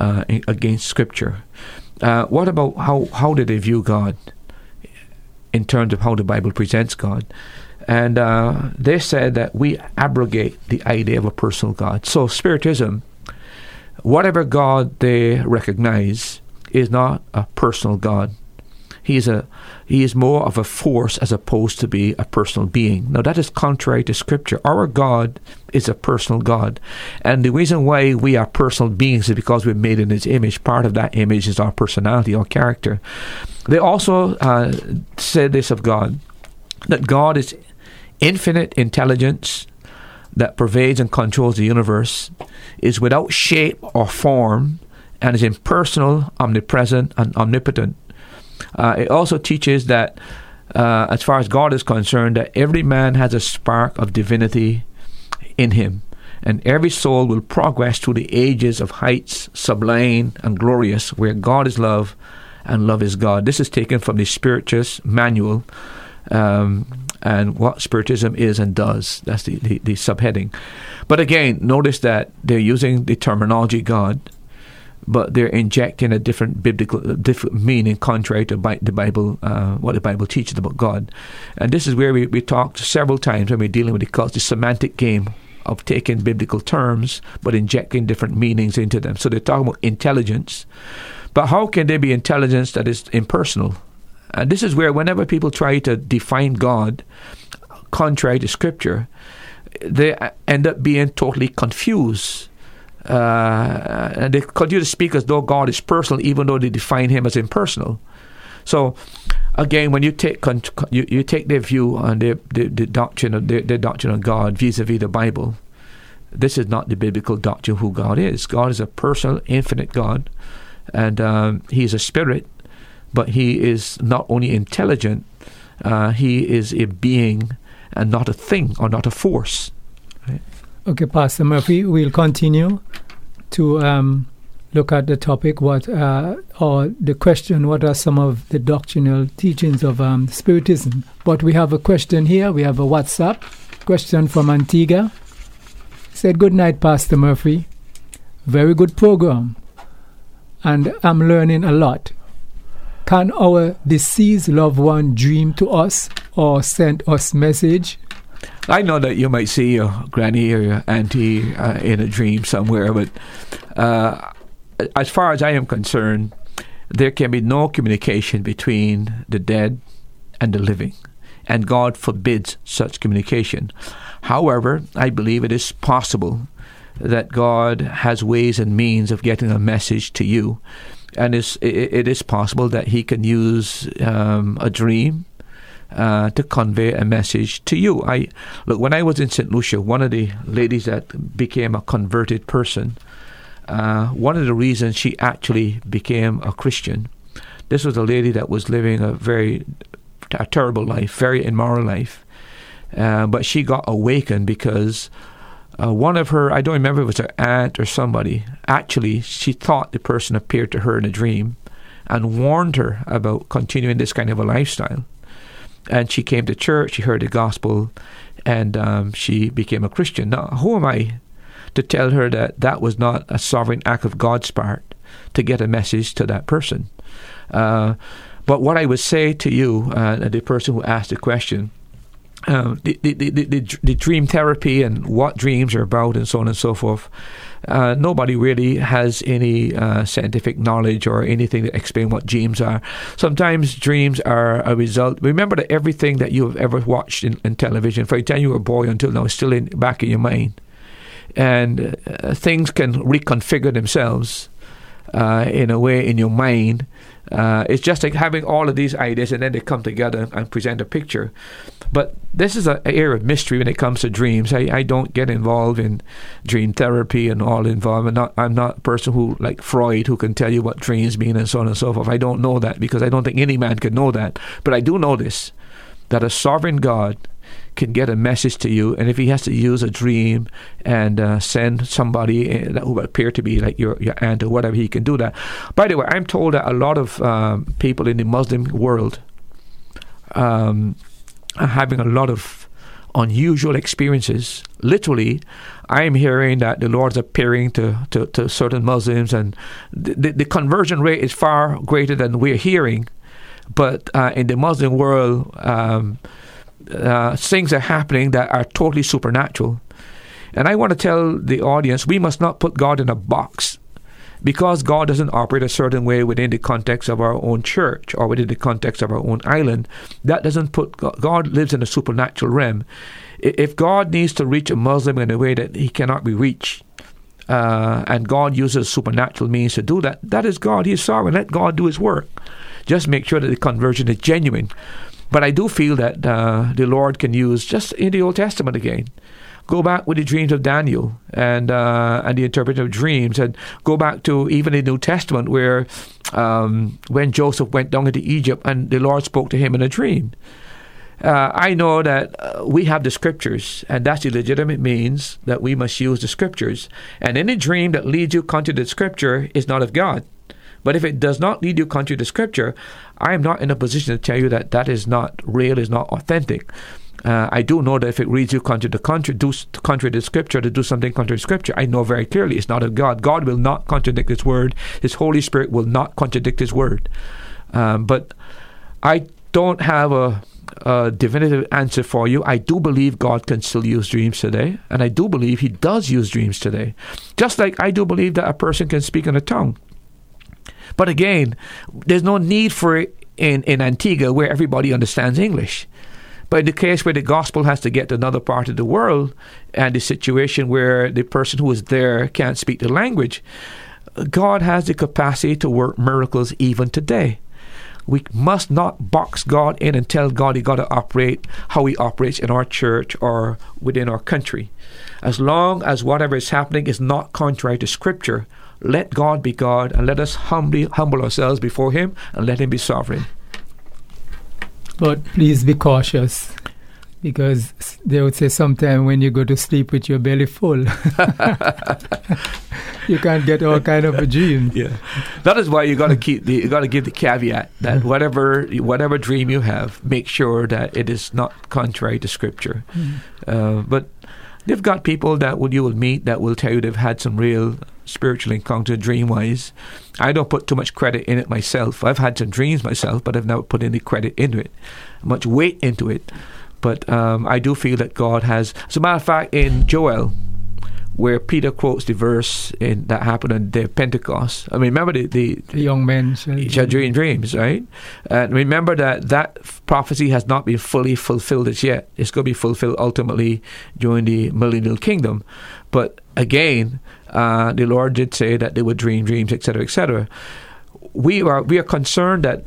uh, against Scripture. Uh, what about how, how do they view God in terms of how the Bible presents God? And uh, they said that we abrogate the idea of a personal God. So Spiritism, whatever God they recognize, is not a personal God. He is a he is more of a force as opposed to be a personal being. Now that is contrary to Scripture. Our God is a personal God, and the reason why we are personal beings is because we're made in His image. Part of that image is our personality, our character. They also uh, said this of God, that God is infinite intelligence that pervades and controls the universe, is without shape or form, and is impersonal, omnipresent, and omnipotent. Uh, it also teaches that, uh, as far as God is concerned, that every man has a spark of divinity in him, and every soul will progress through the ages of heights sublime and glorious, where God is love and love is God. This is taken from the Spiritist Manual, Um, and what Spiritism is and does. That's the, the, the subheading. But again, notice that they're using the terminology God, but they're injecting a different biblical different meaning contrary to Bi- the Bible, uh, what the Bible teaches about God. And this is where we, we talked several times when we're dealing with the cults, the semantic game of taking biblical terms but injecting different meanings into them. So they're talking about intelligence, but how can there be intelligence that is impersonal? And this is where whenever people try to define God contrary to Scripture, they end up being totally confused. Uh, and they continue to speak as though God is personal, even though they define Him as impersonal. So, again, when you take con- you, you take their view on their, their, their doctrine of their, their doctrine of God vis-a-vis the Bible, this is not the biblical doctrine of who God is. God is a personal, infinite God, and um, He is a spirit. But He is not only intelligent, uh, He is a being and not a thing or not a force. Right? Okay, Pastor Murphy, we'll continue to um, look at the topic, what uh, or the question, what are some of the doctrinal teachings of um, Spiritism? But we have a question here. We have a WhatsApp question from Antigua. It said, "Good night, Pastor Murphy. Very good program, and I'm learning a lot. Can our deceased loved one dream to us or send us message?" I know that you might see your granny or your auntie uh, in a dream somewhere, but uh, as far as I am concerned, there can be no communication between the dead and the living, and God forbids such communication. However, I believe it is possible that God has ways and means of getting a message to you, and it's, it, it is possible that He can use um, a dream uh, to convey a message to you. I look, when I was in Saint Lucia, one of the ladies that became a converted person, Uh, one of the reasons she actually became a Christian, this was a lady that was living a very a terrible life, very immoral life, uh, but she got awakened because uh, one of her, I don't remember if it was her aunt or somebody, actually she thought the person appeared to her in a dream and warned her about continuing this kind of a lifestyle. And she came to church, she heard the gospel, and um, she became a Christian. Now, who am I to tell her that that was not a sovereign act of God's part to get a message to that person? Uh, but what I would say to you, uh, the person who asked the question, uh, the, the, the, the, the dream therapy and what dreams are about and so on and so forth, uh, nobody really has any uh, scientific knowledge or anything to explain what dreams are. Sometimes dreams are a result. Remember that everything that you have ever watched in, in television, from the time you were a boy until now, is still in, back in your mind. And uh, things can reconfigure themselves uh, in a way in your mind. Uh, it's just like having all of these ideas, and then they come together and present a picture. But this is an area of mystery when it comes to dreams. I, I don't get involved in dream therapy and all involved. I'm not, I'm not a person who, like Freud, who can tell you what dreams mean and so on and so forth. I don't know that, because I don't think any man can know that. But I do know this, that a sovereign God can get a message to you, and if He has to use a dream and uh, send somebody that who appear to be like your, your aunt or whatever, He can do that. By the way, I'm told that a lot of um, people in the Muslim world um, are having a lot of unusual experiences. Literally, I'm hearing that the Lord's appearing to, to, to certain Muslims, and the, the conversion rate is far greater than we're hearing. But uh, in the Muslim world, um, Uh, things are happening that are totally supernatural. And I want to tell the audience, we must not put God in a box, because God doesn't operate a certain way within the context of our own church or within the context of our own island. That doesn't put God, God lives in a supernatural realm. If God needs to reach a Muslim in a way that he cannot be reached, uh, and God uses supernatural means to do that, that is God. He is sovereign. Let God do His work. Just make sure that the conversion is genuine. But I do feel that uh, the Lord can use, just in the Old Testament again, go back with the dreams of Daniel and uh, and the interpretation of dreams, and go back to even the New Testament where um, when Joseph went down into Egypt and the Lord spoke to him in a dream. Uh, I know that uh, we have the Scriptures, and that's the legitimate means that we must use the Scriptures. And any dream that leads you contrary to the Scripture is not of God. But if it does not lead you contrary to Scripture, I am not in a position to tell you that that is not real, is not authentic. Uh, I do know that if it reads you contrary to, contrary, do, contrary to Scripture, to do something contrary to Scripture, I know very clearly it's not of God. God will not contradict His Word. His Holy Spirit will not contradict His Word. Um, but I don't have a, a definitive answer for you. I do believe God can still use dreams today, and I do believe He does use dreams today. Just like I do believe that a person can speak in a tongue. But again, there's no need for it in, in Antigua, where everybody understands English. But in the case where the gospel has to get to another part of the world, and the situation where the person who is there can't speak the language, God has the capacity to work miracles even today. We must not box God in and tell God He got to operate how He operates in our church or within our country. As long as whatever is happening is not contrary to Scripture, let God be God, and let us humbly humble ourselves before Him, and let Him be sovereign. But please be cautious, because they would say sometime when you go to sleep with your belly full. you can't get all kind of a gene. Yeah, that is why you got to keep the, you got to give the caveat that mm-hmm. whatever whatever dream you have, make sure that it is not contrary to Scripture. Mm-hmm. Uh, but they've got people that will, you will meet that will tell you they've had some real spiritual encounter dream-wise. I don't put too much credit in it myself. I've had some dreams myself, but I've never put any credit into it, much weight into it. But um, I do feel that God has... As a matter of fact, in Joel, where Peter quotes the verse in, that happened on the day of Pentecost. I mean, remember the... The, the young men shall dream dreams, right? And remember that that prophecy has not been fully fulfilled as yet. It's going to be fulfilled ultimately during the millennial kingdom. But again... Uh, the Lord did say that they would dream dreams, et cetera, et cetera. We are we are concerned that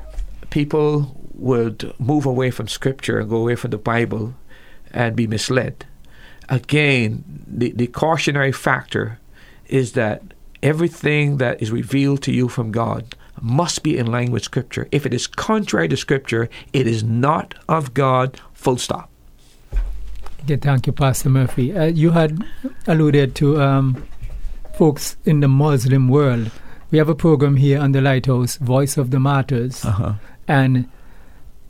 people would move away from Scripture and go away from the Bible and be misled. Again, the, the cautionary factor is that everything that is revealed to you from God must be in line with Scripture. If it is contrary to Scripture, it is not of God, full stop. Okay, thank you, Pastor Murphy. Uh, you had alluded to... Um folks in the Muslim world. We have a program here on the Lighthouse, Voice of the Martyrs, uh-huh. and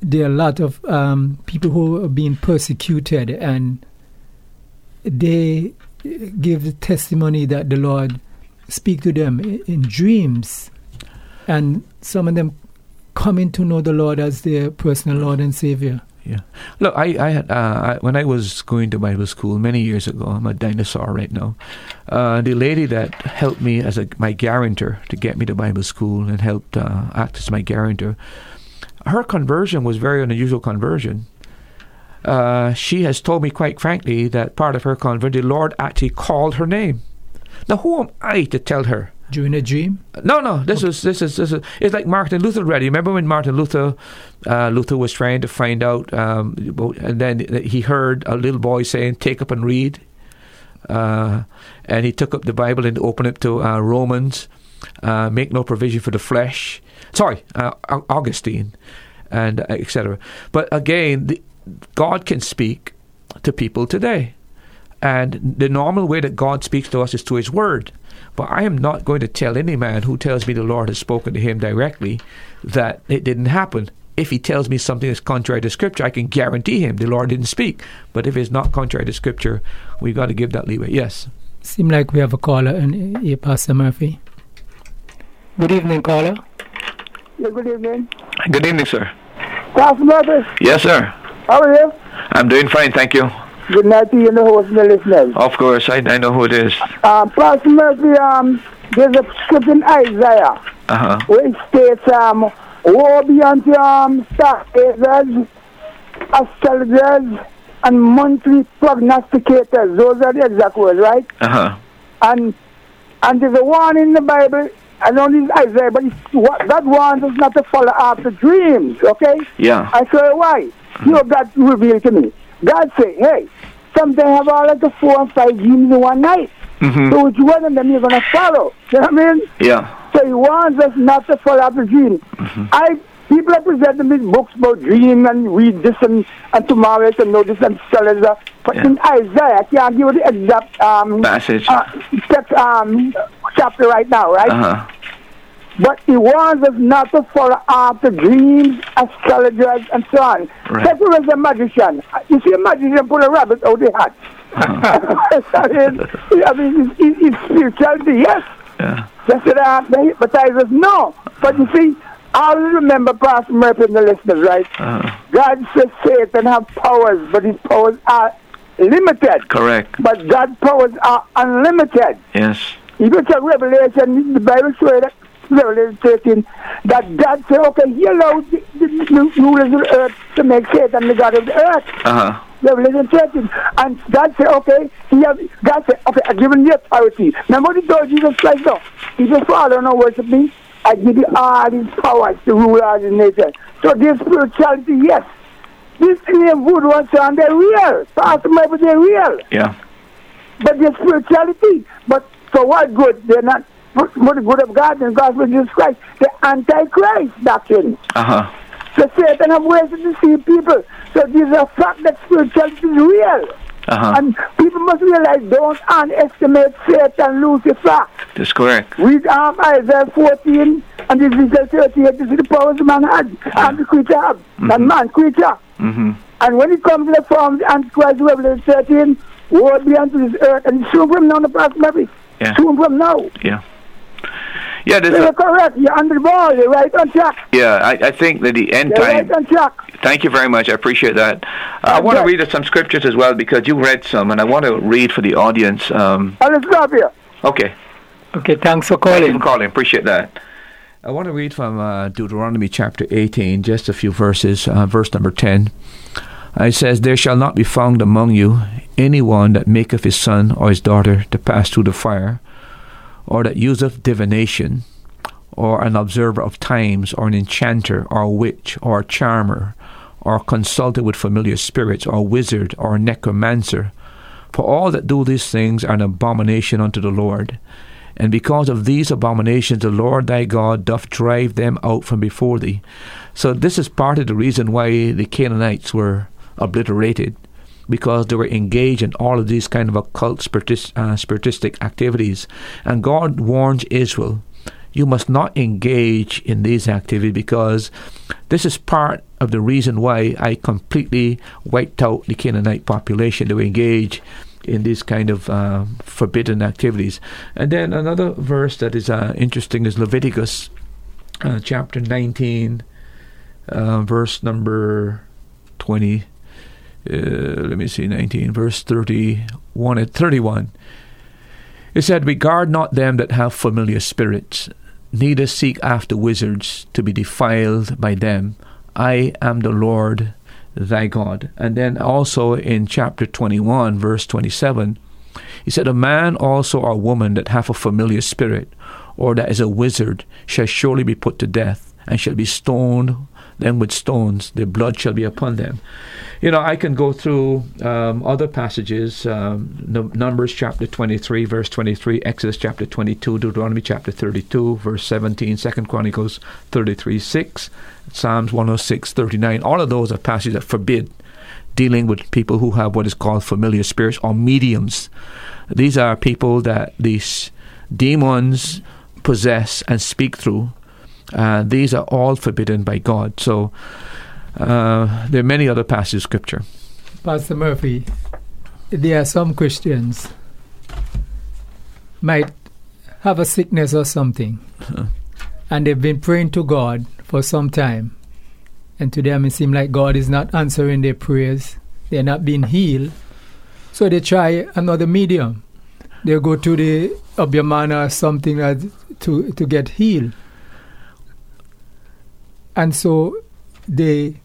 there are a lot of um, people who are being persecuted, and they give testimony that the Lord speak to them in, in dreams, and some of them coming to know the Lord as their personal Lord and Savior. Yeah. Look, I, I had uh, I, when I was going to Bible school many years ago, I'm a dinosaur right now, uh, the lady that helped me as a, my guarantor to get me to Bible school and helped uh, act as my guarantor, her conversion was very unusual conversion. Uh, she has told me quite frankly that part of her conversion, the Lord actually called her name. Now, who am I to tell her? During a dream? No, no. This okay. is this is this is. It's like Martin Luther already. Remember when Martin Luther, uh, Luther was trying to find out, um, and then he heard a little boy saying, "Take up and read," uh, and he took up the Bible and opened it to uh, Romans. Uh, Make no provision for the flesh. Sorry, uh, Augustine, and et cetera. But again, the, God can speak to people today, and the normal way that God speaks to us is through His Word. But I am not going to tell any man who tells me the Lord has spoken to him directly that it didn't happen. If he tells me something that's contrary to Scripture, I can guarantee him the Lord didn't speak. But if it's not contrary to Scripture, we've got to give that leeway. Yes. Seems like we have a caller in here, Pastor Murphy. Good evening, caller. Yeah, good evening. Good evening, sir. Pastor Murphy. Yes, sir. How are you? I'm doing fine, thank you. Good night to you, know who is the listeners. Of course, I, I know who it is. Uh, Pastor Murphy, um, there's a script in Isaiah, uh-huh. which states, um, woe be unto um, stargazers, astrologers, and monthly prognosticators. Those are the exact words, right? Uh-huh. And and there's a warning in the Bible, I don't need Isaiah, but it's, that one is not to follow after dreams, okay? Yeah. I say, why? Mm-hmm. You know, God revealed to me. God say, hey, sometimes have all like the four and five dreams in one night. Mm-hmm. So which one of them you're going to follow? You know what I mean? Yeah. So he wants us not to follow up the dream. Mm-hmm. I People are presenting me books about dream and read this and, and tomorrow to know this and sell it. But yeah. in Isaiah, I can't give you the exact um, passage, uh, text, um, chapter right now, right? Uh-huh. But he wants us not to follow after dreams, astrologers, and so on. Right. Take it as a magician. You see a magician put a rabbit out the hat. Uh-huh. I mean, I mean it's, it's spirituality, yes. Yeah. That's what I hypnotize us, no. But you see, I remember Pastor Murphy and the listeners, right? Uh-huh. God says Satan have powers, but his powers are limited. Correct. But God's powers are unlimited. Yes. You go to Revelation, the Bible says that Revelation thirteen, that God said, okay, heal out the, the, the rulers of the earth to make Satan the god of the earth. Uh-huh. Revelation thirteen. And God said, okay, he have, God said, okay, I've given the authority. Now what he told Jesus Christ, no, he said, Father, no worship me. I give you all these powers to rule all these nations. So this spirituality, yes. This Indian voodoo and so on, they're real. Pastor Bible, they're real. Yeah. But there's spirituality. But for what good? They're not for the good of God and God with Jesus Christ, the Antichrist doctrine. Uh-huh. So Satan have ways to deceive people. So these are facts that spirituality is real. Uh-huh. And people must realize, don't underestimate Satan, Lucifer. That's correct. Read um, Isaiah fourteen and Ezekiel thirty-eight. This is the powers man had, yeah. and the creature had, mm-hmm. and man creature. Mm-hmm. And when it comes to the form of the Antichrist, Revelation thirteen, woe be unto this earth, and soon from now, the past maybe. Yeah. Soon from now. Yeah. Yeah, this you're a, correct. You're on the ball. You're right on track. Yeah, I, I think that the end you're time... Right on track. Thank you very much. I appreciate that. Uh, I want to read us some scriptures as well, because you read some, and I want to read for the audience. Um, I'll stop here. Okay. Okay, thanks for calling. Thank you for calling. Appreciate that. I want to read from uh, Deuteronomy chapter eighteen, just a few verses, uh, verse number ten. It says, "There shall not be found among you anyone that maketh his son or his daughter to pass through the fire, or that useth divination, or an observer of times, or an enchanter, or a witch, or a charmer, or consulted with familiar spirits, or wizard, or a necromancer. For all that do these things are an abomination unto the Lord. And because of these abominations, the Lord thy God doth drive them out from before thee." So this is part of the reason why the Canaanites were obliterated, because they were engaged in all of these kind of occult spiritis- uh, spiritistic activities. And God warns Israel, you must not engage in these activities, because this is part of the reason why I completely wiped out the Canaanite population. They were engaged in these kind of uh, forbidden activities. And then another verse that is uh, interesting is Leviticus uh, chapter nineteen, uh, verse number twenty. Uh, let me see, nineteen, verse thirty-one and thirty-one. It said, "Regard not them that have familiar spirits, neither seek after wizards to be defiled by them. I am the Lord thy God." And then also in chapter twenty-one, verse twenty-seven, he said, "A man also or woman that hath a familiar spirit, or that is a wizard, shall surely be put to death, and shall be stoned them with stones, their blood shall be upon them." You know, I can go through um, other passages, um, Num- Numbers chapter twenty-three, verse twenty-three, Exodus chapter twenty-two, Deuteronomy chapter thirty-two, verse seventeen, Second Chronicles thirty-three, six, Psalms one oh six, thirty-nine. All of those are passages that forbid dealing with people who have what is called familiar spirits or mediums. These are people that these demons possess and speak through. Uh, these are all forbidden by God. So uh, there are many other passages of Scripture. Pastor Murphy, there are some Christians might have a sickness or something, uh-huh. and they've been praying to God for some time, and to them it seems like God is not answering their prayers. They're not being healed, so they try another medium. They go to the Obyamana or something to to get healed. And so they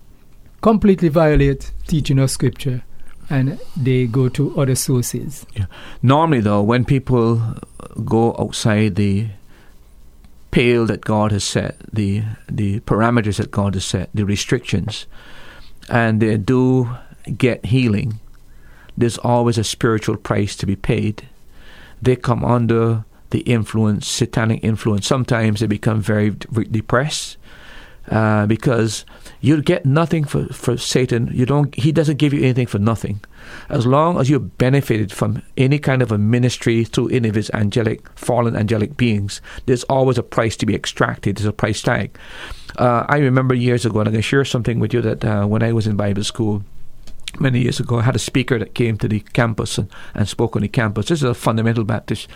completely violate teaching of Scripture, and they go to other sources. Yeah. Normally, though, when people go outside the pale that God has set, the the parameters that God has set, the restrictions, and they do get healing, there's always a spiritual price to be paid. They come under the influence, satanic influence. Sometimes they become very d- depressed. Uh, because you get nothing for, for Satan. You don't. He doesn't give you anything for nothing. As long as you benefited from any kind of a ministry through any of his angelic, fallen angelic beings, there's always a price to be extracted. There's a price tag. Uh, I remember years ago, and I'm going to share something with you, that uh, when I was in Bible school many years ago, I had a speaker that came to the campus and, and spoke on the campus. This is a fundamental Baptist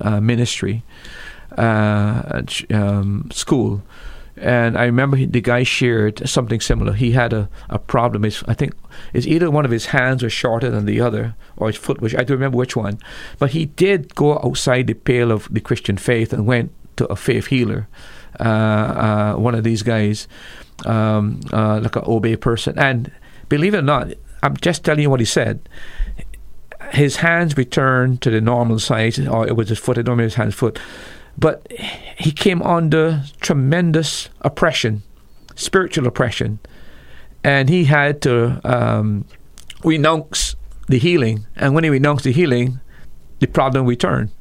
uh, ministry uh, um, school. And I remember he, the guy shared something similar. He had a, a problem. His, I think it's either one of his hands was shorter than the other, or his foot, which I don't remember which one. But he did go outside the pale of the Christian faith and went to a faith healer, uh, uh, one of these guys, um, uh, like an Obey person. And believe it or not, I'm just telling you what he said. His hands returned to the normal size, or it was his foot, I don't remember his hand's foot. But he came under tremendous oppression, spiritual oppression, and he had to um, renounce the healing. And when he renounced the healing, the problem returned.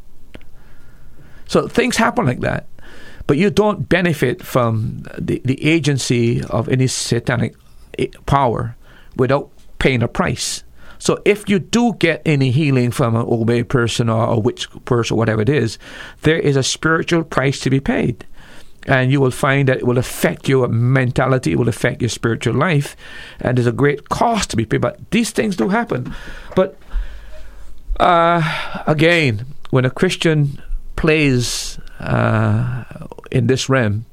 So things happen like that. But you don't benefit from the, the agency of any satanic power without paying a price. So if you do get any healing from an Obe person or a witch person or whatever it is, there is a spiritual price to be paid. And you will find that it will affect your mentality, it will affect your spiritual life, and there's a great cost to be paid. But these things do happen. But uh, again, when a Christian plays uh, in this realm,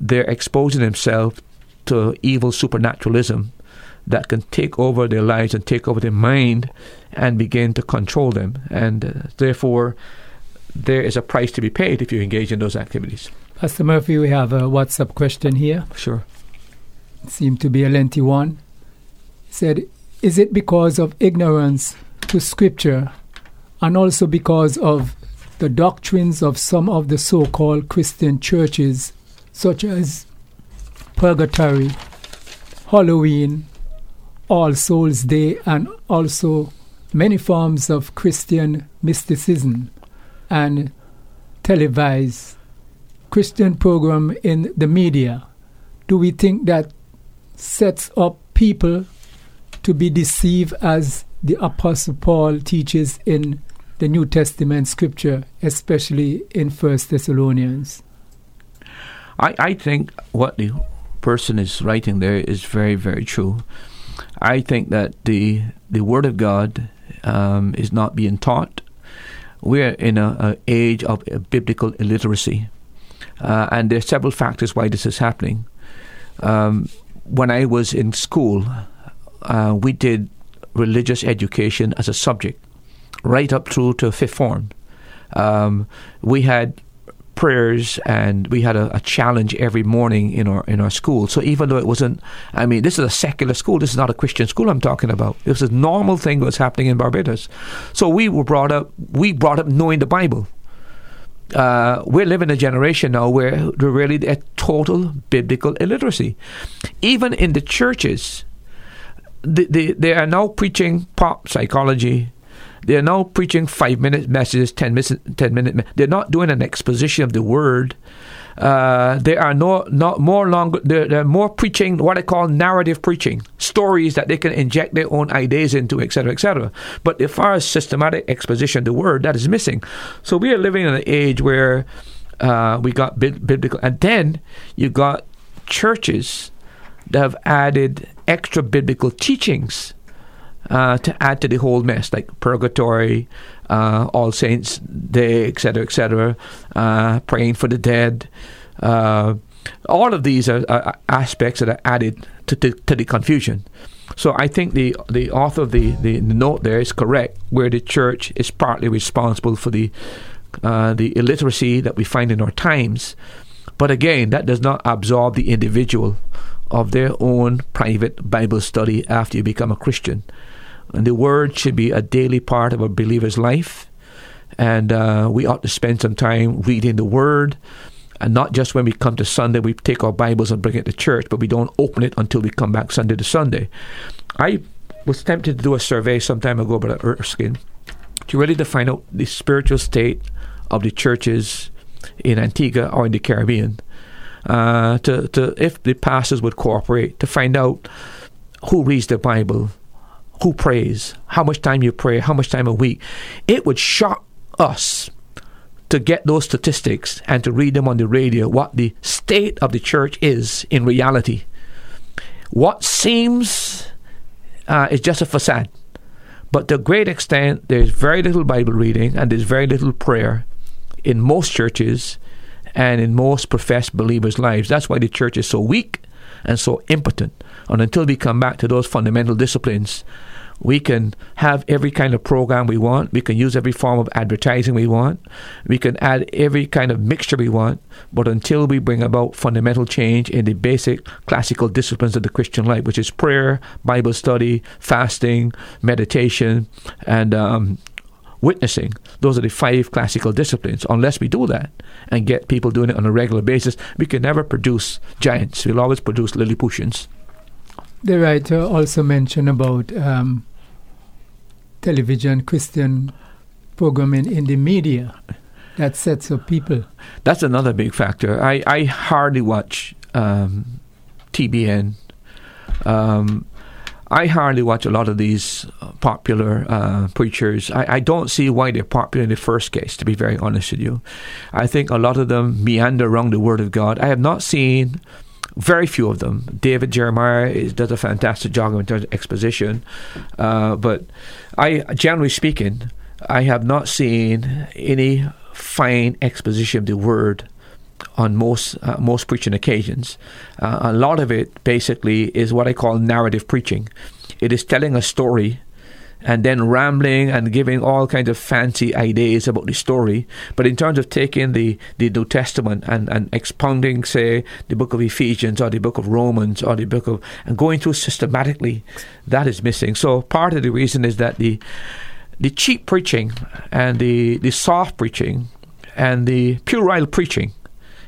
they're exposing themselves to evil supernaturalism that can take over their lives and take over their mind and begin to control them. And uh, therefore, there is a price to be paid if you engage in those activities. Pastor Murphy, we have a WhatsApp question here. Sure. It seemed to be a lengthy one. It said, is it because of ignorance to Scripture and also because of the doctrines of some of the so-called Christian churches, such as Purgatory, Halloween, All Souls Day, and also many forms of Christian mysticism and televised Christian program in the media? Do we think that sets up people to be deceived as the Apostle Paul teaches in the New Testament scripture, especially in First Thessalonians? I, I think what the person is writing there is very, very true. I think that the the Word of God um, is not being taught. We're in an age of biblical illiteracy. Uh, and there are several factors why this is happening. Um, when I was in school, uh, we did religious education as a subject, right up through to fifth form. Um, we had prayers, and we had a, a challenge every morning in our in our school. So even though it wasn't, I mean, this is a secular school. This is not a Christian school I'm talking about. It was a normal thing that was happening in Barbados. So we were brought up. We brought up knowing the Bible. Uh, we're living in a generation now where we're really at total biblical illiteracy. Even in the churches, the, the, they are now preaching pop psychology. They are now preaching five-minute messages, ten-minute. Ten minute, they're not doing an exposition of the word. Uh, there are no, not more longer. They're, they're more preaching what I call narrative preaching, stories that they can inject their own ideas into, et cetera, et cetera. But as far as systematic exposition of the word, that is missing. So we are living in an age where uh, we got bi- biblical, and then you got churches that have added extra biblical teachings. Uh, to add to the whole mess, like Purgatory, uh, All Saints Day, et cetera, et cetera, uh, praying for the dead. Uh, all of these are, are aspects that are added to, to, to the confusion. So I think the the author of the, the note there is correct, where the church is partly responsible for the uh, the illiteracy that we find in our times. But again, that does not absolve the individual of their own private Bible study after you become a Christian. And the Word should be a daily part of a believer's life. And uh, we ought to spend some time reading the Word. And not just when we come to Sunday, we take our Bibles and bring it to church, but we don't open it until we come back Sunday to Sunday. I was tempted to do a survey some time ago, Brother Erskine, to really define out the spiritual state of the churches in Antigua or in the Caribbean. Uh, to, to if the pastors would cooperate, to find out who reads the Bible, who prays, how much time you pray, how much time a week. It would shock us to get those statistics and to read them on the radio, what the state of the church is in reality. What seems uh, is just a facade. But to a great extent, there's very little Bible reading and there's very little prayer in most churches and in most professed believers' lives. That's why the church is so weak and so impotent. And until we come back to those fundamental disciplines, we can have every kind of program we want. We can use every form of advertising we want. We can add every kind of mixture we want. But until we bring about fundamental change in the basic classical disciplines of the Christian life, which is prayer, Bible study, fasting, meditation, and um witnessing. Those are the five classical disciplines. Unless we do that and get people doing it on a regular basis, we can never produce giants. We'll always produce Lilliputians. The writer also mentioned about um, television Christian programming in the media that sets up people. That's another big factor. I, I hardly watch um, T B N. Um, I hardly watch a lot of these popular uh, preachers. I, I don't see why they're popular in the first case, to be very honest with you. I think a lot of them meander around the Word of God. I have not seen, very few of them. David Jeremiah is, does a fantastic job in terms of exposition. Uh, but I, generally speaking, I have not seen any fine exposition of the Word on most uh, most preaching occasions. Uh, a lot of it basically is what I call narrative preaching. It is telling a story and then rambling and giving all kinds of fancy ideas about the story. But in terms of taking the, the New Testament and, and expounding, say, the book of Ephesians or the book of Romans or the book of, and going through systematically, that is missing. So part of the reason is that the the cheap preaching and the, the soft preaching and the puerile preaching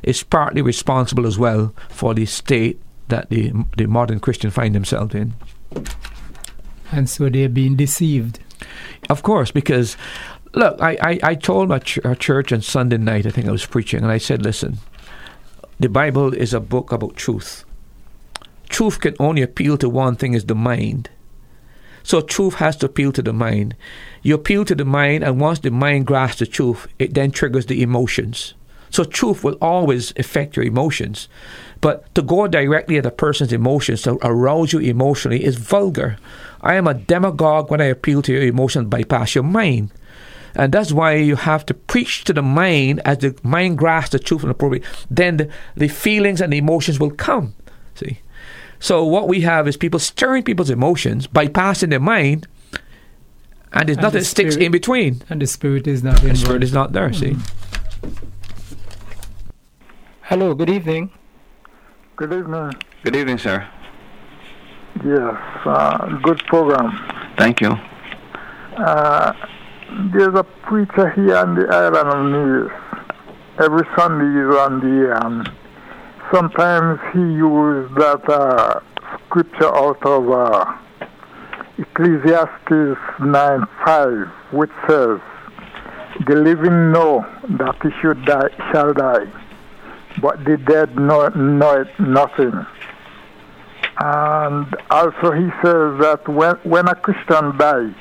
is partly responsible as well for the state that the the modern Christian find themselves in. And so they're being deceived. Of course, because, look, I, I, I told my ch- our church on Sunday night, I think I was preaching, and I said, listen, the Bible is a book about truth. Truth can only appeal to one thing, is the mind. So truth has to appeal to the mind. You appeal to the mind, and once the mind grasps the truth, it then triggers the emotions. So truth will always affect your emotions. But to go directly at a person's emotions, to arouse you emotionally, is vulgar. I am a demagogue when I appeal to your emotions, bypass your mind. And that's why you have to preach to the mind. As the mind grasps the truth and appropriate, then the, the feelings and the emotions will come. See? So what we have is people stirring people's emotions, bypassing their mind, and there's and nothing the spirit, sticks in between. And the spirit is not involved. The spirit is not there, see? Mm-hmm. Hello, good evening. Good evening. Good evening, sir. Yes, uh, good program. Thank you. Uh, there's a preacher here on the island of New York. Every Sunday he's on the... Um, sometimes he uses that uh, scripture out of uh, Ecclesiastes nine five, which says, the living know that he should die, shall die. But the dead know, know it nothing. And also he says that when, when a Christian dies,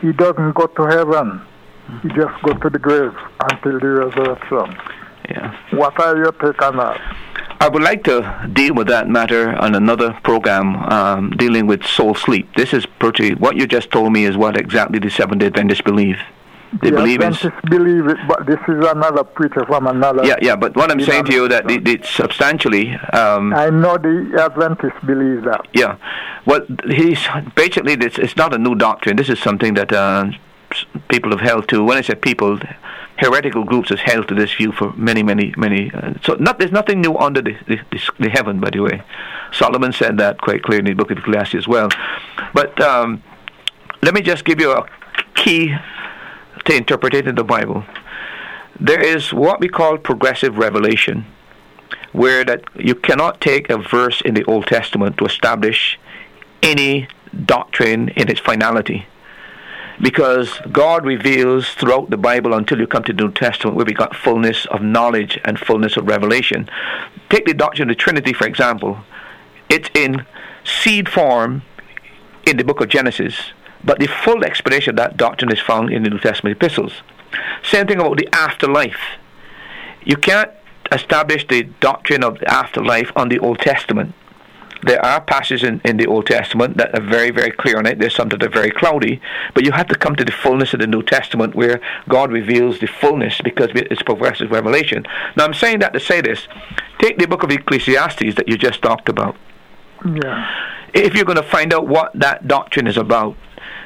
he doesn't go to heaven. He just goes to the grave until the resurrection. Yeah. What are your take on that? I would like to deal with that matter on another program, um, dealing with soul sleep. This is pretty, what you just told me is what exactly the Seventh-day Adventists believe. They yeah, believe in. Believe it, but this is another preacher from another. Yeah, yeah. But what I'm saying to you that the, the substantially. Um, I know the Adventists believe that. Yeah, well, he's basically this. It's not a new doctrine. This is something that uh, people have held to. When I say people, heretical groups has held to this view for many, many, many. Uh, so not there's nothing new under the, the, the, the heaven. By the way, Solomon said that quite clearly in the Book of Ecclesiastes as well. But um, let me just give you a key to interpreting the Bible. There is what we call progressive revelation, where that you cannot take a verse in the Old Testament to establish any doctrine in its finality, because God reveals throughout the Bible until you come to the New Testament, where we got fullness of knowledge and fullness of revelation. Take the doctrine of the Trinity, for example. It's in seed form in the book of Genesis, but the full explanation of that doctrine is found in the New Testament epistles. Same thing about the afterlife. You can't establish the doctrine of the afterlife on the Old Testament. There are passages in, in the Old Testament that are very, very clear on it. There's some that are very cloudy. But you have to come to the fullness of the New Testament, where God reveals the fullness, because it's progressive revelation. Now, I'm saying that to say this. Take the book of Ecclesiastes that you just talked about. Yeah. If you're going to find out what that doctrine is about,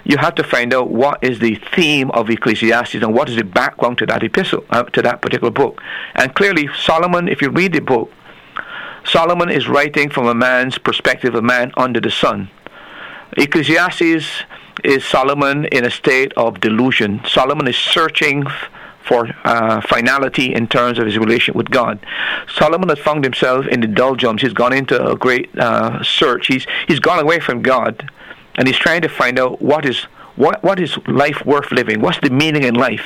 you have to find out what is the theme of Ecclesiastes and what is the background to that epistle, uh, to that particular book. And clearly, Solomon, if you read the book, Solomon is writing from a man's perspective, a man under the sun. Ecclesiastes is Solomon in a state of delusion. Solomon is searching f- for uh, finality in terms of his relation with God. Solomon has found himself in the doldrums. He's gone into a great uh, search. He's he's gone away from God. And he's trying to find out what is what what is life worth living? What's the meaning in life?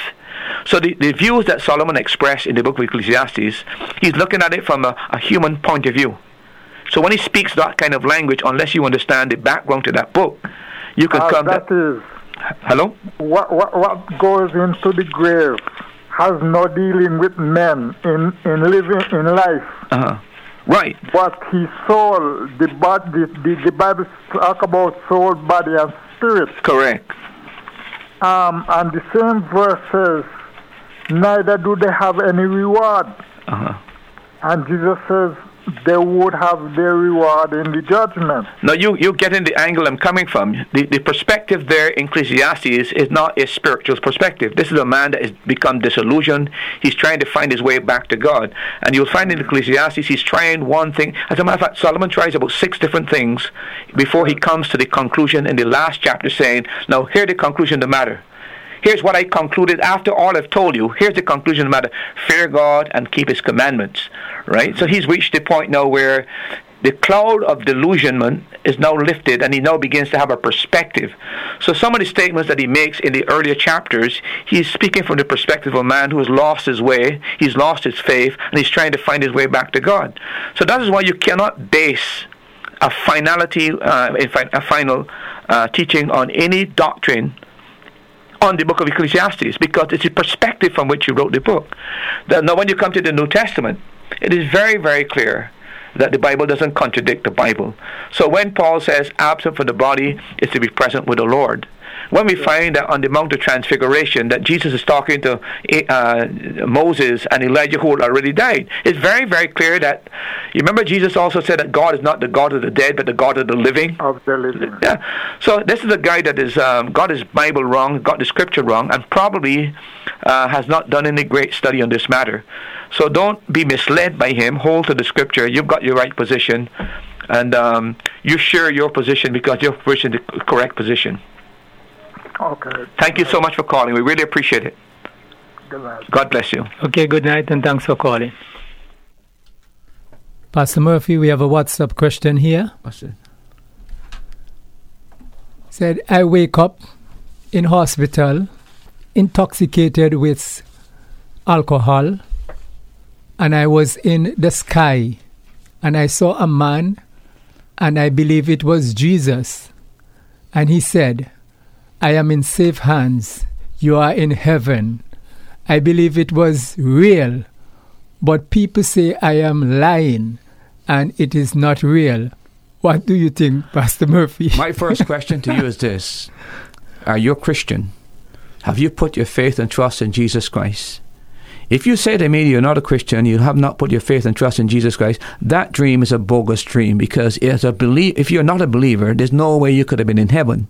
So the, the views that Solomon expressed in the book of Ecclesiastes, he's looking at it from a, a human point of view. So when he speaks that kind of language, unless you understand the background to that book, you can uh, come... That da- is... Hello? What, what, what goes into the grave has no dealing with men in, in living in life. Uh-huh. Right. But his soul, the, body, the, the Bible talks about soul, body, and spirit. Correct. Um, and the same verse says, neither do they have any reward. Uh-huh. And Jesus says, they would have their reward in the judgment. Now, you, you're getting the angle I'm coming from. The, the perspective there in Ecclesiastes is, is not a spiritual perspective. This is a man that has become disillusioned. He's trying to find his way back to God. And you'll find in Ecclesiastes, he's trying one thing. As a matter of fact, Solomon tries about six different things before he comes to the conclusion in the last chapter saying, now, here's the conclusion of the matter. Here's what I concluded after all I've told you. Here's the conclusion of the matter. Fear God and keep his commandments. Right? So he's reached the point now where the cloud of delusionment is now lifted and he now begins to have a perspective. So some of the statements that he makes in the earlier chapters, he's speaking from the perspective of a man who has lost his way, he's lost his faith, and he's trying to find his way back to God. So that is why you cannot base a finality, uh, a final uh, teaching on any doctrine on the book of Ecclesiastes, because it's the perspective from which you wrote the book. Now, when you come to the New Testament, it is very, very clear that the Bible doesn't contradict the Bible. So when Paul says, absent from the body is to be present with the Lord, when we find that on the Mount of Transfiguration that Jesus is talking to uh, Moses and Elijah who had already died, it's very, very clear that, you remember Jesus also said that God is not the God of the dead, but the God of the living. Of the living. Yeah. So this is a guy that is, um, got his Bible wrong, got the scripture wrong, and probably uh, has not done any great study on this matter. So don't be misled by him. Hold to the scripture. You've got your right position, and um, you share your position because you're pushing the correct position. Okay. Thank you so much for calling. We really appreciate it. Good night. God bless you. Okay, good night, and thanks for calling. Pastor Murphy, we have a WhatsApp question here. What's it? Said, I wake up in hospital, intoxicated with alcohol, and I was in the sky, and I saw a man, and I believe it was Jesus, and he said, I am in safe hands. You are in heaven. I believe it was real, but people say I am lying and it is not real. What do you think, Pastor Murphy? My first question to you is this. Are you a Christian? Have you put your faith and trust in Jesus Christ? If you say to me you're not a Christian, you have not put your faith and trust in Jesus Christ, that dream is a bogus dream, because as a belie- if you're not a believer, there's no way you could have been in heaven.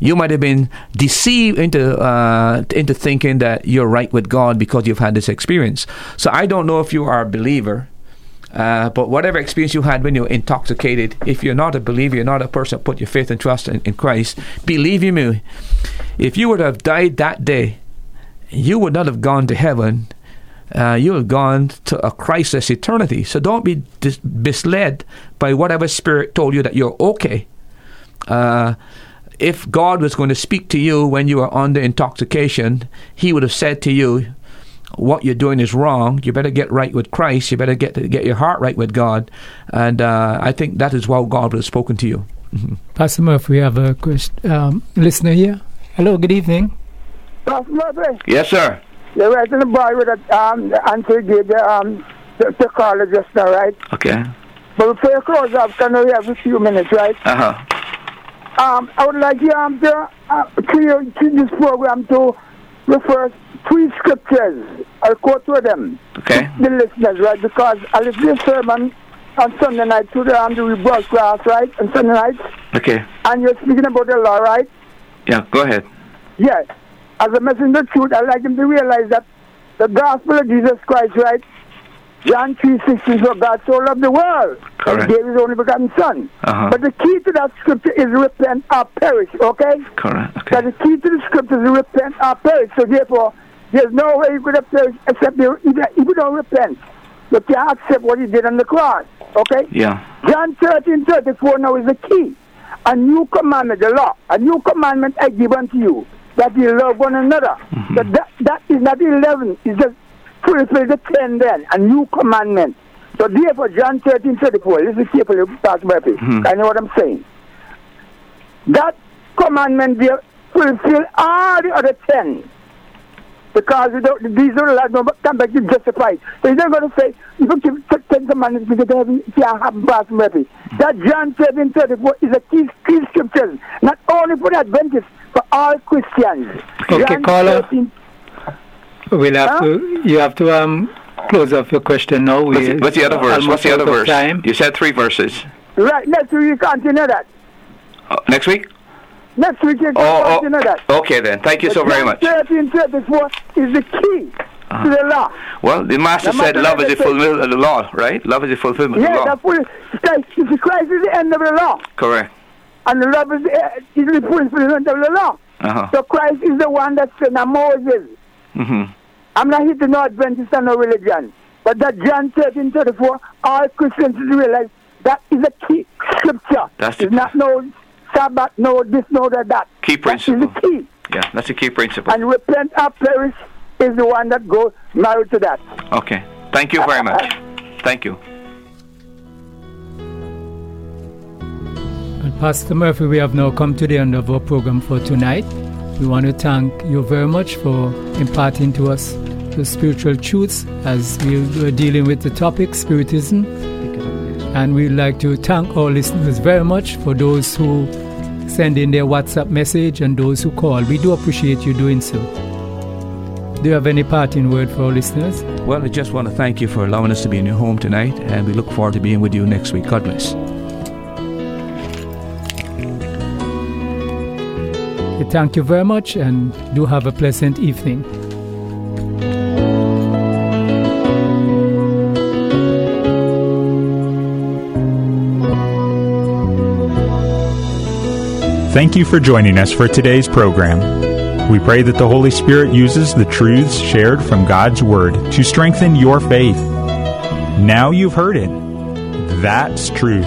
You might have been deceived into uh, into thinking that you're right with God because you've had this experience. So I don't know if you are a believer, uh, but whatever experience you had when you were intoxicated, if you're not a believer, you're not a person who put your faith and trust in, in Christ, believe you me, if you would have died that day, you would not have gone to heaven. Uh, you have gone to a Christless eternity. So don't be dis- misled by whatever spirit told you that you're okay. Uh If God was going to speak to you when you were under intoxication, he would have said to you, what you're doing is wrong. You better get right with Christ. You better get get your heart right with God. And uh, I think that is why God would have spoken to you. Mm-hmm. Pastor Murphy, we have a question, um, listener here. Hello, good evening. Pastor Murphy? Yes, sir. You're right in the boy with the, um, the anti-gay, um, the, the college just now, right? Okay. But before you close up, can we have a few minutes, right? Uh-huh. Um, I would like you um, to, uh, to, to this program to refer three scriptures. I'll quote to them. Okay. The listeners, right? Because I listen to a sermon on Sunday night to the, um, the rebroadcast, right? On Sunday night. Okay. And you're speaking about the law, right? Yeah, go ahead. Yes. As a messenger of truth, I'd like them to realize that the gospel of Jesus Christ, right? John three sixteen, for God so loved the world. Correct. And gave his only begotten son. Uh-huh. But the key to that scripture is repent or perish, okay? Correct. Okay. But the key to the scripture is repent or perish. So therefore, there's no way you could have perished except you, if you don't repent. You can't accept what he did on the cross, okay? Yeah. John thirteen thirty-four now is the key. A new commandment, the law. A new commandment I give unto you, that you love one another. Mm-hmm. But that, that is not eleven, it's just fulfill the ten then, a new commandment. So therefore, John thirteen thirty-four, listen carefully, Pastor Murphy. Mm-hmm. I know what I'm saying. That commandment there fulfill all the other ten. Because we don't, these little lads don't come back to justify. So he's not going to say, if you give ten commandments to get to heaven, you can't have Pastor Murphy. That John thirteen thirty-four is a key, key scripture, not only for the Adventists, but all Christians. Okay, John caller. thirteen We'll have huh? to, you have to um, close off your question now. We, what's, what's the other verse? What's the other verse? Time. You said three verses. Right, next week you continue that. Uh, next week? Next week you oh, continue oh, that. Okay then, thank you but so very much. thirteen thirty-four is the key uh-huh. to the law. Well, the Master the said master love is the fulfillment of the law, right? Love is the fulfillment yeah, of the law. Yeah, Jesus Christ is the end of the law. Correct. And love is the, is the fulfillment of the law. Uh-huh. So Christ is the one that sent Moses. Mm-hmm. I'm not here to know Adventist and no religion, but that John thirteen thirty-four, all Christians realize that is a key scripture. That's the it's not no Sabbath, no this, no that, that. Key principle. That is the key. Yeah, that's a key principle. And repent or perish is the one that goes married to that. Okay. Thank you very much. Thank you. And Pastor Murphy, we have now come to the end of our program for tonight. We want to thank you very much for imparting to us the spiritual truths as we were dealing with the topic, Spiritism. And we'd like to thank our listeners very much for those who send in their WhatsApp message and those who call. We do appreciate you doing so. Do you have any parting word for our listeners? Well, I just want to thank you for allowing us to be in your home tonight, and we look forward to being with you next week. God bless. Thank you very much, and do have a pleasant evening. Thank you for joining us for today's program. We pray that the Holy Spirit uses the truths shared from God's Word to strengthen your faith. Now you've heard it. That's truth.